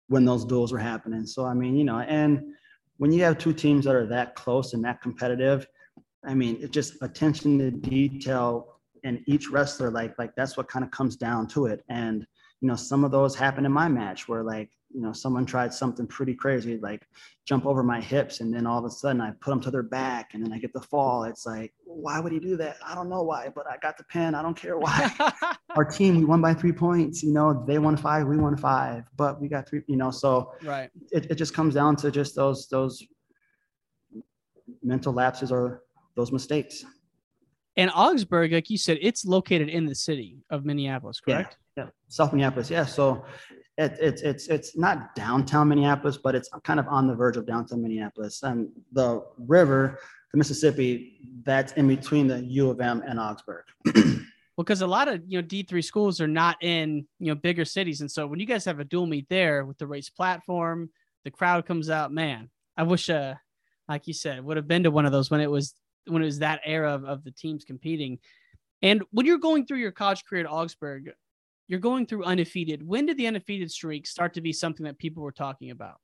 when those duels were happening. So, I mean, you know, and when you have two teams that are that close and that competitive, I mean, it's just attention to detail and each wrestler, like, like that's what kind of comes down to it. And, you know, some of those happened in my match where like, you know, someone tried something pretty crazy, like jump over my hips. And then all of a sudden I put them to their back and then I get the fall. It's like, why would he do that? I don't know why, but I got the pin. I don't care why. Our team, we won by three points, you know, they won five, we won five, but we got three, you know, so right. It, it just comes down to just those, those mental lapses or those mistakes. And Augsburg, like you said, it's located in the city of Minneapolis, correct? Yeah. Yeah, South Minneapolis. Yeah, so it, it's it's it's not downtown Minneapolis, but it's kind of on the verge of downtown Minneapolis. And the river, the Mississippi, that's in between the U of M and Augsburg. Well, because a lot of, you know, D three schools are not in, you know, bigger cities. And so when you guys have a dual meet there with the race platform, the crowd comes out, man, I wish, uh, like you said, would have been to one of those when it was, when it was that era of, of the teams competing. And when you're going through your college career at Augsburg, you're going through undefeated. When did the undefeated streak start to be something that people were talking about?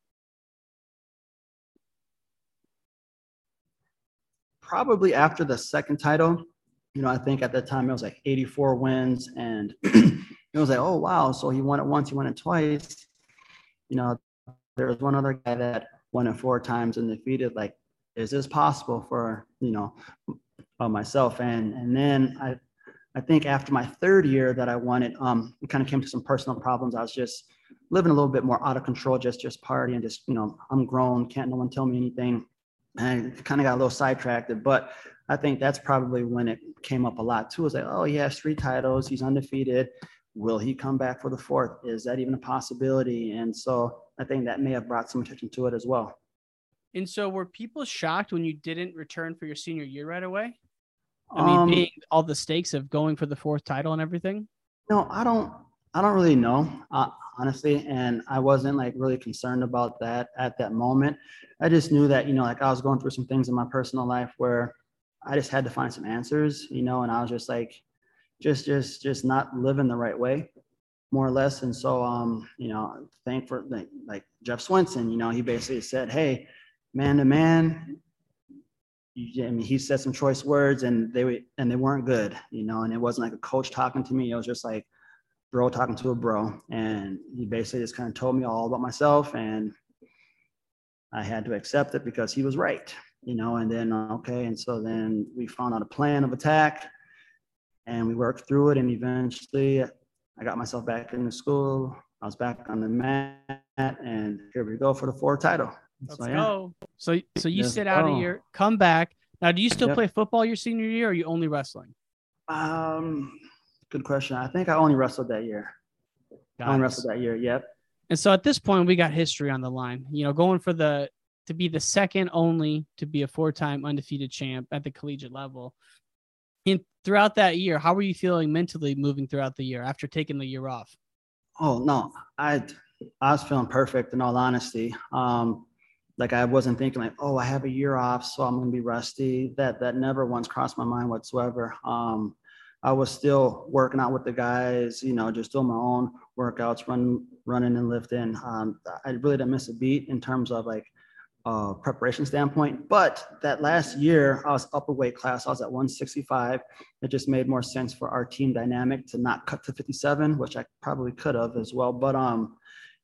Probably after the second title. You know, I think at that time it was like eighty-four wins, and it was like, oh, wow. So he won it once, he won it twice. You know, there was one other guy that won it four times and defeated. Like, is this possible for, you know, uh, myself? And and then I I think after my third year that I won it, um, it kind of came to some personal problems. I was just living a little bit more out of control, just, just partying, just, you know, I'm grown, can't no one tell me anything. And I kind of got a little sidetracked, but I think that's probably when it came up a lot too. It's like, oh, he has three titles, he's undefeated. Will he come back for the fourth? Is that even a possibility? And so I think that may have brought some attention to it as well. And so were people shocked when you didn't return for your senior year right away? I mean, um, being all the stakes of going for the fourth title and everything? No, I don't, I don't really know, uh, honestly. And I wasn't like really concerned about that at that moment. I just knew that, you know, like I was going through some things in my personal life where I just had to find some answers, you know, and I was just like, just, just, just not living the right way, more or less. And so, um, you know, thank for like, like Jeff Swenson, you know, he basically said, hey, man to man, I mean, he said some choice words and they were, and they weren't good, you know, and it wasn't like a coach talking to me. It was just like bro talking to a bro. And he basically just kind of told me all about myself, and I had to accept it because he was right. You know, and then, okay. And so then we found out a plan of attack and we worked through it. And eventually I got myself back into school. I was back on the mat, and here we go for the four title. Let's so, yeah. go. So, so you Let's sit out go. a year, come back. Now, do you still yep. play football your senior year, or are you only wrestling? Um, good question. I think I only wrestled that year. Got I only it. wrestled that year. Yep. And so at this point we got history on the line, you know, going for the, to be the second only to be a four-time undefeated champ at the collegiate level. And throughout that year, how were you feeling mentally moving throughout the year after taking the year off? Oh, no, I, I was feeling perfect in all honesty. Um, like I wasn't thinking like, oh, I have a year off, so I'm going to be rusty. That, that never once crossed my mind whatsoever. Um, I was still working out with the guys, you know, just doing my own workouts, run, running and lifting. Um, I really didn't miss a beat in terms of like, Uh, preparation standpoint. But that last year I was upper weight class. I was at one sixty-five. It just made more sense for our team dynamic to not cut to fifty-seven, which I probably could have as well. But um,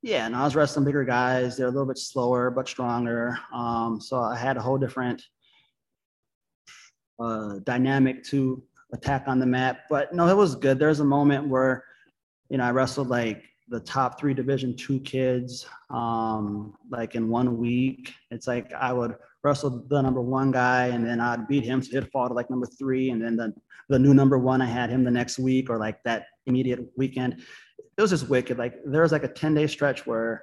yeah, and I was wrestling bigger guys. They're a little bit slower, but stronger. Um, so I had a whole different uh, dynamic to attack on the mat, but no, it was good. There's a moment where, you know, I wrestled like the top three division two kids, um, like in one week. It's like, I would wrestle the number one guy and then I'd beat him. So he'd fall to like number three. And then the, the new number one, I had him the next week, or like that immediate weekend. It was just wicked. Like there was like a ten day stretch where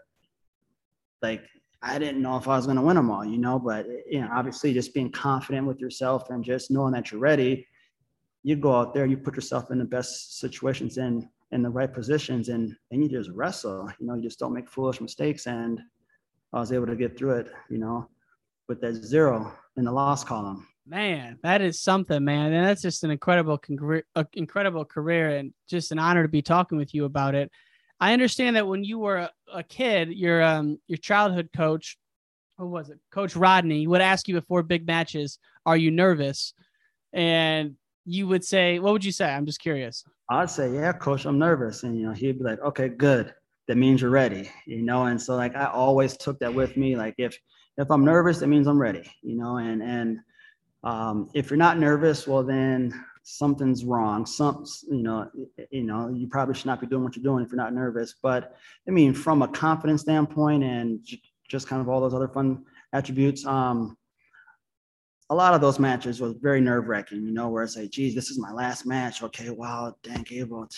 like, I didn't know if I was going to win them all, you know, but you know, obviously just being confident with yourself and just knowing that you're ready, you go out there, you put yourself in the best situations in in the right positions, and and you just wrestle, you know, you just don't make foolish mistakes. And I was able to get through it, you know, with that zero in the loss column. Man, that is something, man. And that's just an incredible, congr- uh, incredible career, and just an honor to be talking with you about it. I understand that when you were a, a kid, your, um, your childhood coach, who was it? Coach Rodney would ask you before big matches, are you nervous? And you would say, what would you say? I'm just curious. I'd say, yeah, coach, I'm nervous. And, you know, he'd be like, okay, good. That means you're ready, you know? And so like, I always took that with me. Like if, if I'm nervous, that means I'm ready, you know? And, and um, if you're not nervous, well then something's wrong. Some, you know, you know, you probably should not be doing what you're doing if you're not nervous. But I mean, from a confidence standpoint and j- just kind of all those other fun attributes, um, a lot of those matches were very nerve wracking, you know, where it's like, geez, this is my last match. Okay, wow, Dan Gable,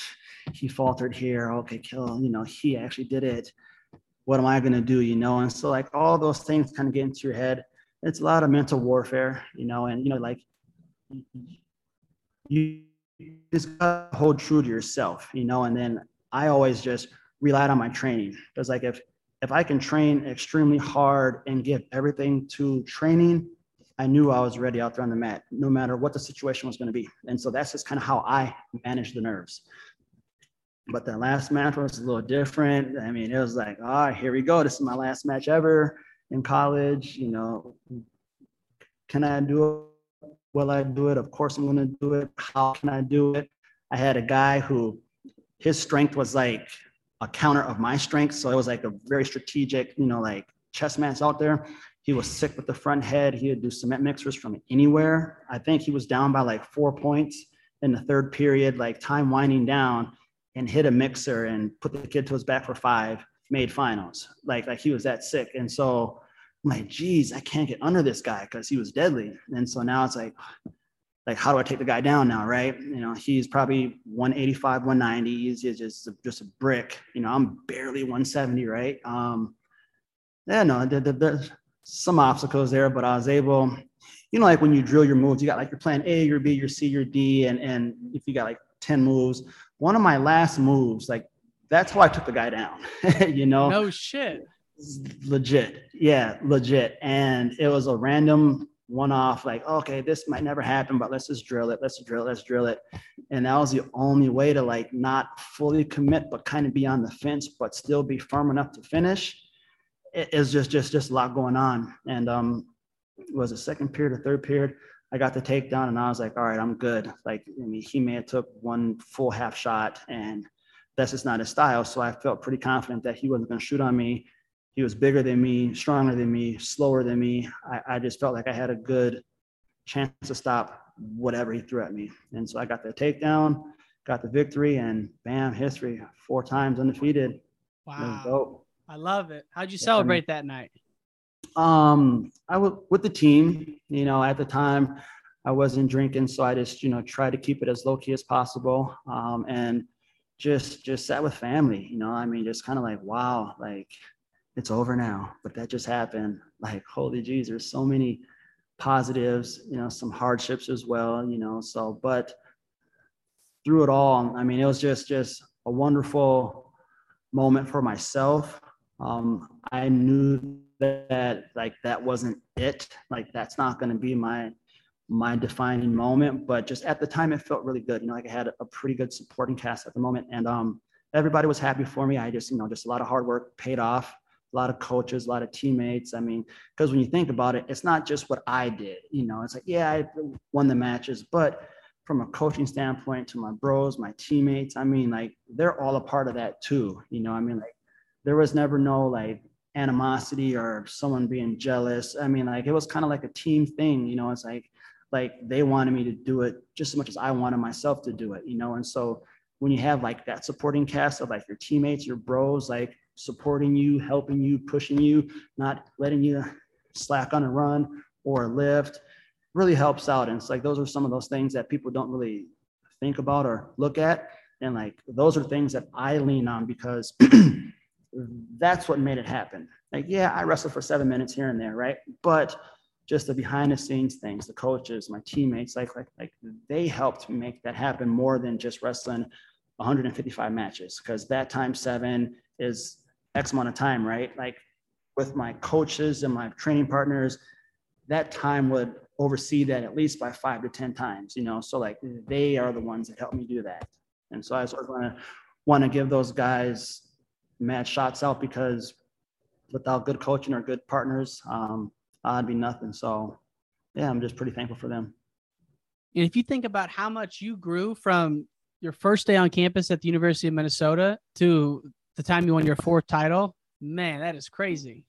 he faltered here. Okay, kill, you know, he actually did it. What am I going to do, you know? And so, like, all those things kind of get into your head. It's a lot of mental warfare, you know, and, you know, like, you just got to hold true to yourself, you know, and then I always just relied on my training. Because, like, if, if I can train extremely hard and give everything to training, I knew I was ready out there on the mat, no matter what the situation was going to be. And so that's just kind of how I managed the nerves. But that last match was a little different. I mean, it was like, ah, oh, here we go. This is my last match ever in college. You know, can I do it? Will I do it? Of course I'm going to do it. How can I do it? I had a guy who his strength was like a counter of my strength. So it was like a very strategic, you know, like chess match out there. He was sick with the front head. He would do cement mixers from anywhere. I think he was down by like four points in the third period, like time winding down, and hit a mixer and put the kid to his back for five, made finals. Like, like he was that sick. And so I'm like, geez, I can't get under this guy because he was deadly. And so now it's like, like, how do I take the guy down now, right? You know, he's probably one eighty-five, one ninety. He's just, just a brick. You know, I'm barely one seventy, right? Um, yeah, no, the, the, the, some obstacles there, but I was able, you know, like when you drill your moves, you got like your plan A, your B, your C, your D, and and if you got like ten moves, one of my last moves, like that's how I took the guy down, you know? No shit. Legit. Yeah, legit. And it was a random one-off, like, okay, this might never happen, but let's just drill it. Let's drill it. Let's drill it. And that was the only way to like not fully commit, but kind of be on the fence, but still be firm enough to finish. It's just, just, just a lot going on. And um, it was a second period, a third period. I got the takedown and I was like, all right, I'm good. Like, I mean, he may have took one full half shot and that's just not his style. So I felt pretty confident that he wasn't going to shoot on me. He was bigger than me, stronger than me, slower than me. I, I just felt like I had a good chance to stop whatever he threw at me. And so I got the takedown, got the victory, and bam, history, four times undefeated. Wow. Dope. I love it. How'd you celebrate yeah, I mean, that night? Um, I was with the team, you know, at the time I wasn't drinking. So I just, you know, tried to keep it as low key as possible. Um, and just, just sat with family, you know, I mean, just kind of like, wow, like it's over now, but that just happened. Like, holy geez, there's so many positives, you know, some hardships as well, you know, so, but through it all, I mean, it was just, just a wonderful moment for myself. Um, I knew that like that wasn't it, like that's not going to be my my defining moment, but just at the time it felt really good, you know, like I had a pretty good supporting cast at the moment, and um everybody was happy for me. I just, you know, just a lot of hard work paid off, a lot of coaches, a lot of teammates. I mean, because when you think about it, it's not just what I did, you know, it's like, yeah, I won the matches, but from a coaching standpoint, to my bros, my teammates, I mean, like they're all a part of that too, you know, I mean, like there was never no like animosity or someone being jealous. I mean, like it was kind of like a team thing, you know, it's like, like they wanted me to do it just as much as I wanted myself to do it, you know? And so when you have like that supporting cast of like your teammates, your bros, like supporting you, helping you, pushing you, not letting you slack on a run or a lift, really helps out. And it's like, those are some of those things that people don't really think about or look at. And like, those are things that I lean on because that's what made it happen. Like, yeah, I wrestled for seven minutes here and there, right? But just the behind the scenes things, the coaches, my teammates, like, like, like they helped make that happen more than just wrestling one hundred fifty-five matches. Cause that times seven is X amount of time, right? Like with my coaches and my training partners, that time would oversee that at least by five to ten times, you know? So like they are the ones that helped me do that. And so I was going to want to give those guys mad shots out because without good coaching or good partners, um, I'd be nothing. So yeah, I'm just pretty thankful for them. And if you think about how much you grew from your first day on campus at the University of Minnesota to the time you won your fourth title, man, that is crazy.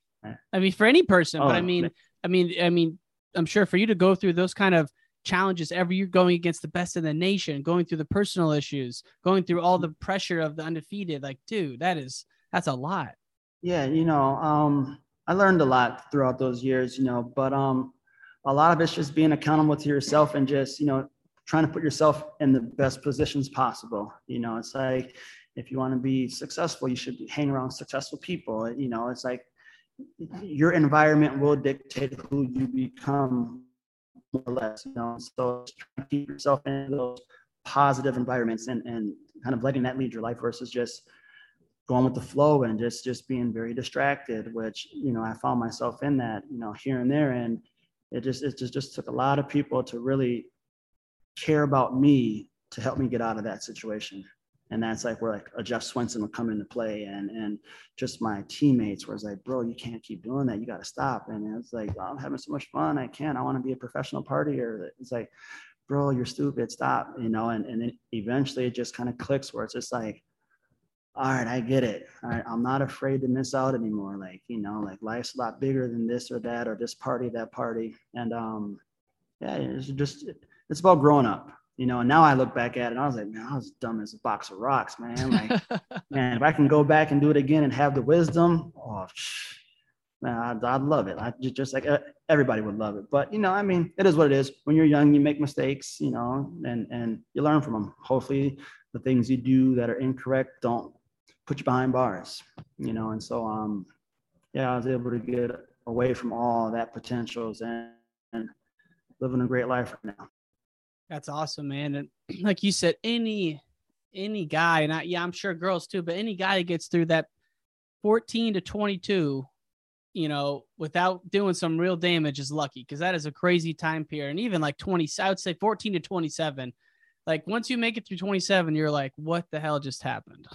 I mean, for any person, oh, but I mean, man. I mean, I mean, I'm sure for you to go through those kind of challenges every year, going against the best in the nation, going through the personal issues, going through all the pressure of the undefeated, like, dude, that is, that's a lot. Yeah. You know, um, I learned a lot throughout those years, you know, but um, a lot of it's just being accountable to yourself and just, you know, trying to put yourself in the best positions possible. You know, it's like, if you want to be successful, you should hang around successful people. You know, it's like your environment will dictate who you become, more or less, you know. So just trying to keep yourself in those positive environments and, and kind of letting that lead your life versus just going with the flow and just, just being very distracted, which, you know, I found myself in that, you know, here and there. And it just, it just, just took a lot of people to really care about me to help me get out of that situation. And that's like where like a Jeff Swenson would come into play, and and just my teammates where it's like, bro, you can't keep doing that. You got to stop. And it's like, well, I'm having so much fun. I can't. I want to be a professional partier. It's like, bro, you're stupid. Stop. You know, and, and then eventually it just kind of clicks where it's just like, all right, I get it. All right, I'm not afraid to miss out anymore. Like, you know, like life's a lot bigger than this or that or this party, that party. And um, yeah, it's just, it's about growing up. You know, and now I look back at it and I was like, man, I was dumb as a box of rocks, man. Like, man, if I can go back and do it again and have the wisdom, oh, man, I'd, I'd love it. I just, just like uh, everybody would love it. But, you know, I mean, it is what it is. When you're young, you make mistakes, you know, and, and you learn from them. Hopefully the things you do that are incorrect don't put you behind bars, you know. And so, um, yeah, I was able to get away from all that potentials and, and living a great life right now. That's awesome, man. And like you said, any, any guy, and I, yeah, I'm sure girls too, but any guy that gets through that fourteen to twenty-two, you know, without doing some real damage is lucky. Cause that is a crazy time period. And even like twenty, I would say fourteen to twenty-seven. Like once you make it through twenty-seven, you're like, what the hell just happened?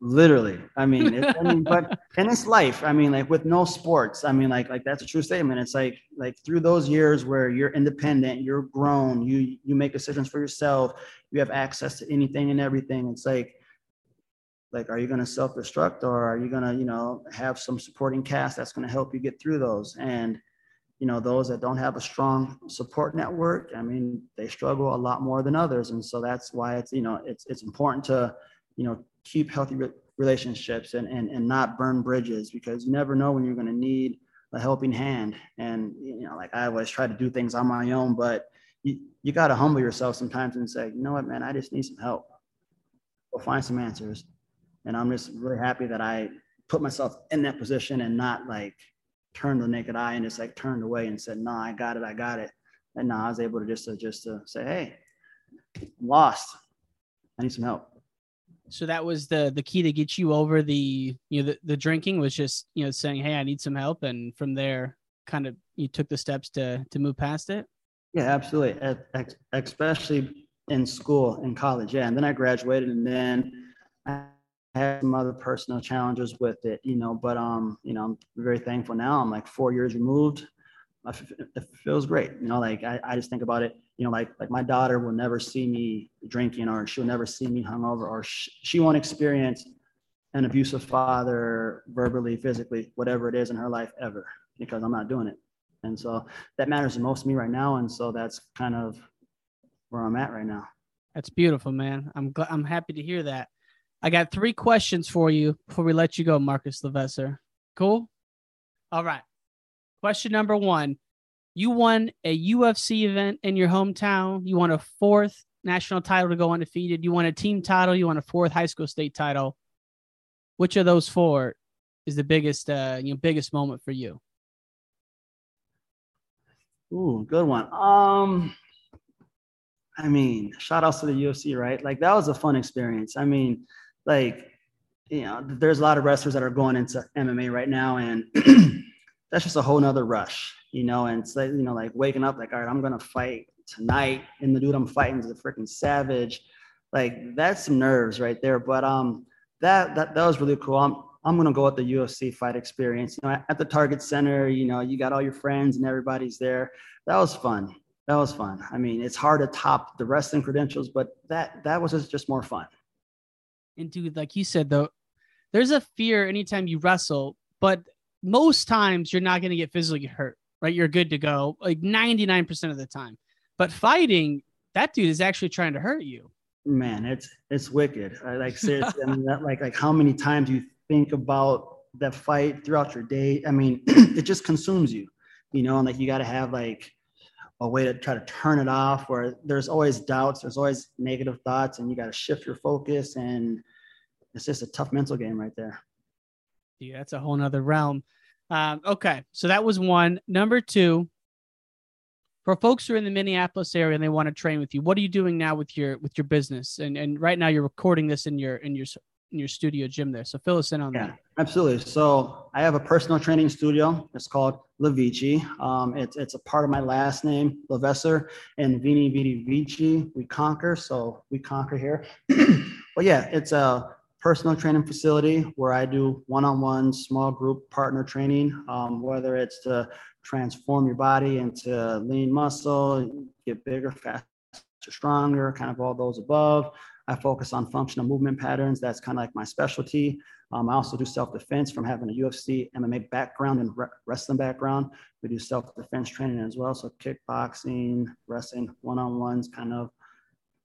Literally. I mean, it, I mean, but, and it's life. I mean, like with no sports, I mean, like, like that's a true statement. It's like, like through those years where you're independent, you're grown, you, you make decisions for yourself. You have access to anything and everything. It's like, like, are you going to self-destruct, or are you going to, you know, have some supporting cast that's going to help you get through those? And, you know, those that don't have a strong support network, I mean, they struggle a lot more than others. And so that's why it's, you know, it's, it's important to, you know, keep healthy re- relationships and, and, and not burn bridges, because you never know when you're going to need a helping hand. And, you know, like I always try to do things on my own, but you, you got to humble yourself sometimes and say, you know what, man, I just need some help. Go find some answers. And I'm just really happy that I put myself in that position and not like turn the naked eye and just like turned away and said, no, I got it. I got it. And no, I was able to just, to, just to say, hey, I'm lost. I need some help. So that was the the key to get you over the, you know, the, the drinking was just, you know, saying, hey, I need some help. And from there, kind of you took the steps to to move past it. Yeah, absolutely. Especially in school, in college. Yeah. And then I graduated, and then I had some other personal challenges with it, you know, but, um, you know, I'm very thankful now. I'm like four years removed. It feels great. You know, like I, I just think about it, you know, like, like my daughter will never see me drinking, or she'll never see me hungover, or sh- she won't experience an abusive father verbally, physically, whatever it is in her life ever, because I'm not doing it. And so that matters the most to me right now. And so that's kind of where I'm at right now. That's beautiful, man. I'm glad, I'm happy to hear that. I got three questions for you before we let you go, Marcus Levesseur. Cool. All right. Question number one, you won a U F C event in your hometown. You won a fourth national title to go undefeated. You won a team title. You won a fourth high school state title. Which of those four is the biggest, uh, you know, biggest moment for you? Ooh, good one. Um, I mean, shout outs to the U F C, right? Like that was a fun experience. I mean, like, you know, there's a lot of wrestlers that are going into M M A right now, and that's just a whole nother rush, you know, and it's like, you know, like waking up, like, all right, I'm going to fight tonight. And the dude I'm fighting is a freaking savage. Like that's some nerves right there. But, um, that, that, that was really cool. I'm, I'm going to go with the U F C fight experience, you know, at the Target Center, you know, you got all your friends and everybody's there. That was fun. That was fun. I mean, it's hard to top the wrestling credentials, but that, that was just, just more fun. And dude, like you said, though, there's a fear anytime you wrestle, but most times you're not going to get physically hurt, right? You're good to go like ninety-nine percent of the time, but fighting, that dude is actually trying to hurt you, man. It's, it's wicked. I like, seriously, I mean, that, like, like how many times you think about that fight throughout your day? I mean, it just consumes you. you know, and like you got to have like a way to try to turn it off, where there's always doubts, there's always negative thoughts, and you got to shift your focus. And it's just a tough mental game right there. Yeah, that's a whole nother realm. Um, okay, so that was one. Number two, for folks who are in the Minneapolis area and they want to train with you, what are you doing now with your with your business? And and right now you're recording this in your in your in your studio gym there. So fill us in on yeah, that. Absolutely. So I have a personal training studio. It's called Lavici. Um, it's it's a part of my last name, Levesseur, and Vini Vidi Vici. We conquer, so we conquer here. But yeah, it's a personal training facility where I do one-on-one small group partner training, um, whether it's to transform your body into lean muscle, get bigger, faster, stronger, kind of all those above. I focus on functional movement patterns. That's kind of like my specialty. Um, I also do self-defense from having a U F C, M M A background and re- wrestling background. We do self-defense training as well. So kickboxing, wrestling, one-on-ones, kind of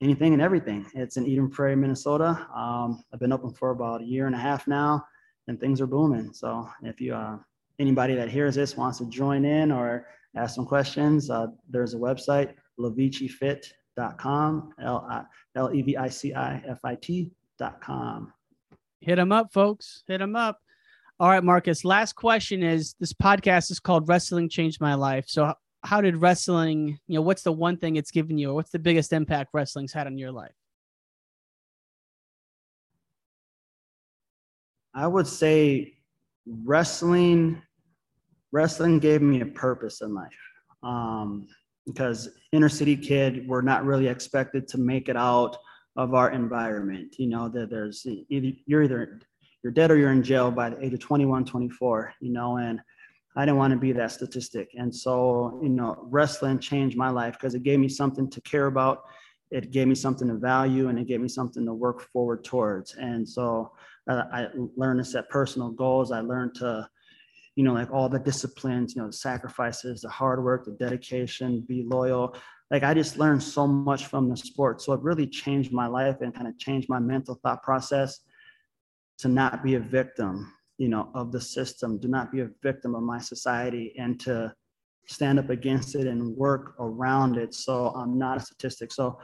anything and everything. It's in Eden Prairie, Minnesota. Um, I've been open for about a year and a half now, and things are booming. So if you, uh, anybody that hears this wants to join in or ask some questions, uh, there's a website, levici fit dot com, L E V I C I F I T dot com. Hit them up, folks. Hit them up. All right, Marcus, last question is, this podcast is called Wrestling Changed My Life. So how did wrestling, you know, what's the one thing it's given you, or what's the biggest impact wrestling's had on your life? I would say wrestling, wrestling gave me a purpose in life. Um, because inner city kid, we're not really expected to make it out of our environment. You know, that there's either you're either you're dead or you're in jail by the age of twenty-one, twenty-four, you know, and I didn't want to be that statistic. And so, you know, wrestling changed my life because it gave me something to care about. It gave me something to value, and it gave me something to work forward towards. And so uh, I learned to set personal goals. I learned to, you know, like all the disciplines, you know, the sacrifices, the hard work, the dedication, be loyal. Like I just learned so much from the sport. So it really changed my life and kind of changed my mental thought process to not be a victim, you know, of the system, do not be a victim of my society, and to stand up against it and work around it. So I'm not a statistic. So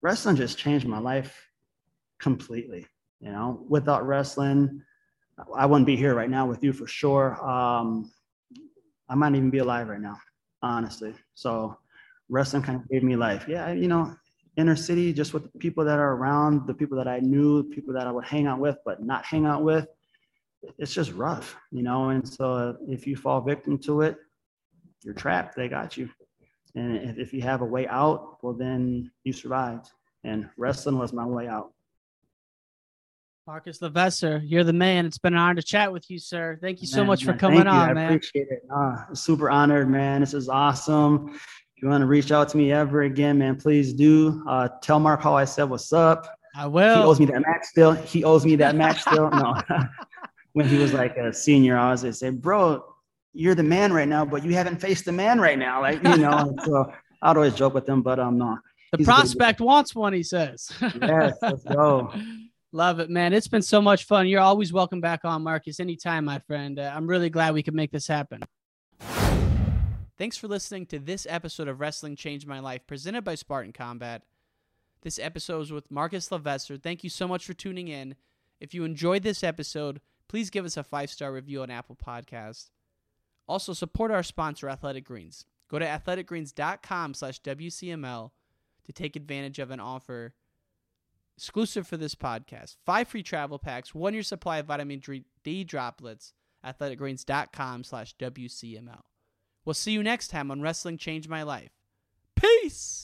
wrestling just changed my life completely. You know, without wrestling, I wouldn't be here right now with you for sure. Um, I might even be alive right now, honestly. So wrestling kind of gave me life. Yeah. You know, inner city, just with the people that are around, the people that I knew, people that I would hang out with, but not hang out with. It's just rough, you know? And so if you fall victim to it, you're trapped. They got you. And if you have a way out, well, then you survived. And wrestling was my way out. Marcus Levesseur, you're the man. It's been an honor to chat with you, sir. Thank you so man, much man, for coming on, I man. I appreciate it. Uh, super honored, man. This is awesome. If you want to reach out to me ever again, man, please do. Uh, tell Mark how I said, what's up? I will. He owes me that match still. He owes me that match still. No. When he was like a senior, I was going to say, bro, you're the man right now, but you haven't faced the man right now. Like, you know, so I'd always joke with him, but I'm um, not. The prospect wants one, he says. Yes, let's go. Love it, man. It's been so much fun. You're always welcome back on, Marcus, anytime, my friend. Uh, I'm really glad we could make this happen. Thanks for listening to this episode of Wrestling Changed My Life, presented by Spartan Combat. This episode was with Marcus Levesseur. Thank you so much for tuning in. If you enjoyed this episode, please give us a five-star review on Apple Podcasts. Also, support our sponsor, Athletic Greens. Go to athletic greens dot com slash W C M L to take advantage of an offer exclusive for this podcast. Five free travel packs, one-year supply of vitamin D droplets, athletic greens dot com slash W C M L. We'll see you next time on Wrestling Changed My Life. Peace!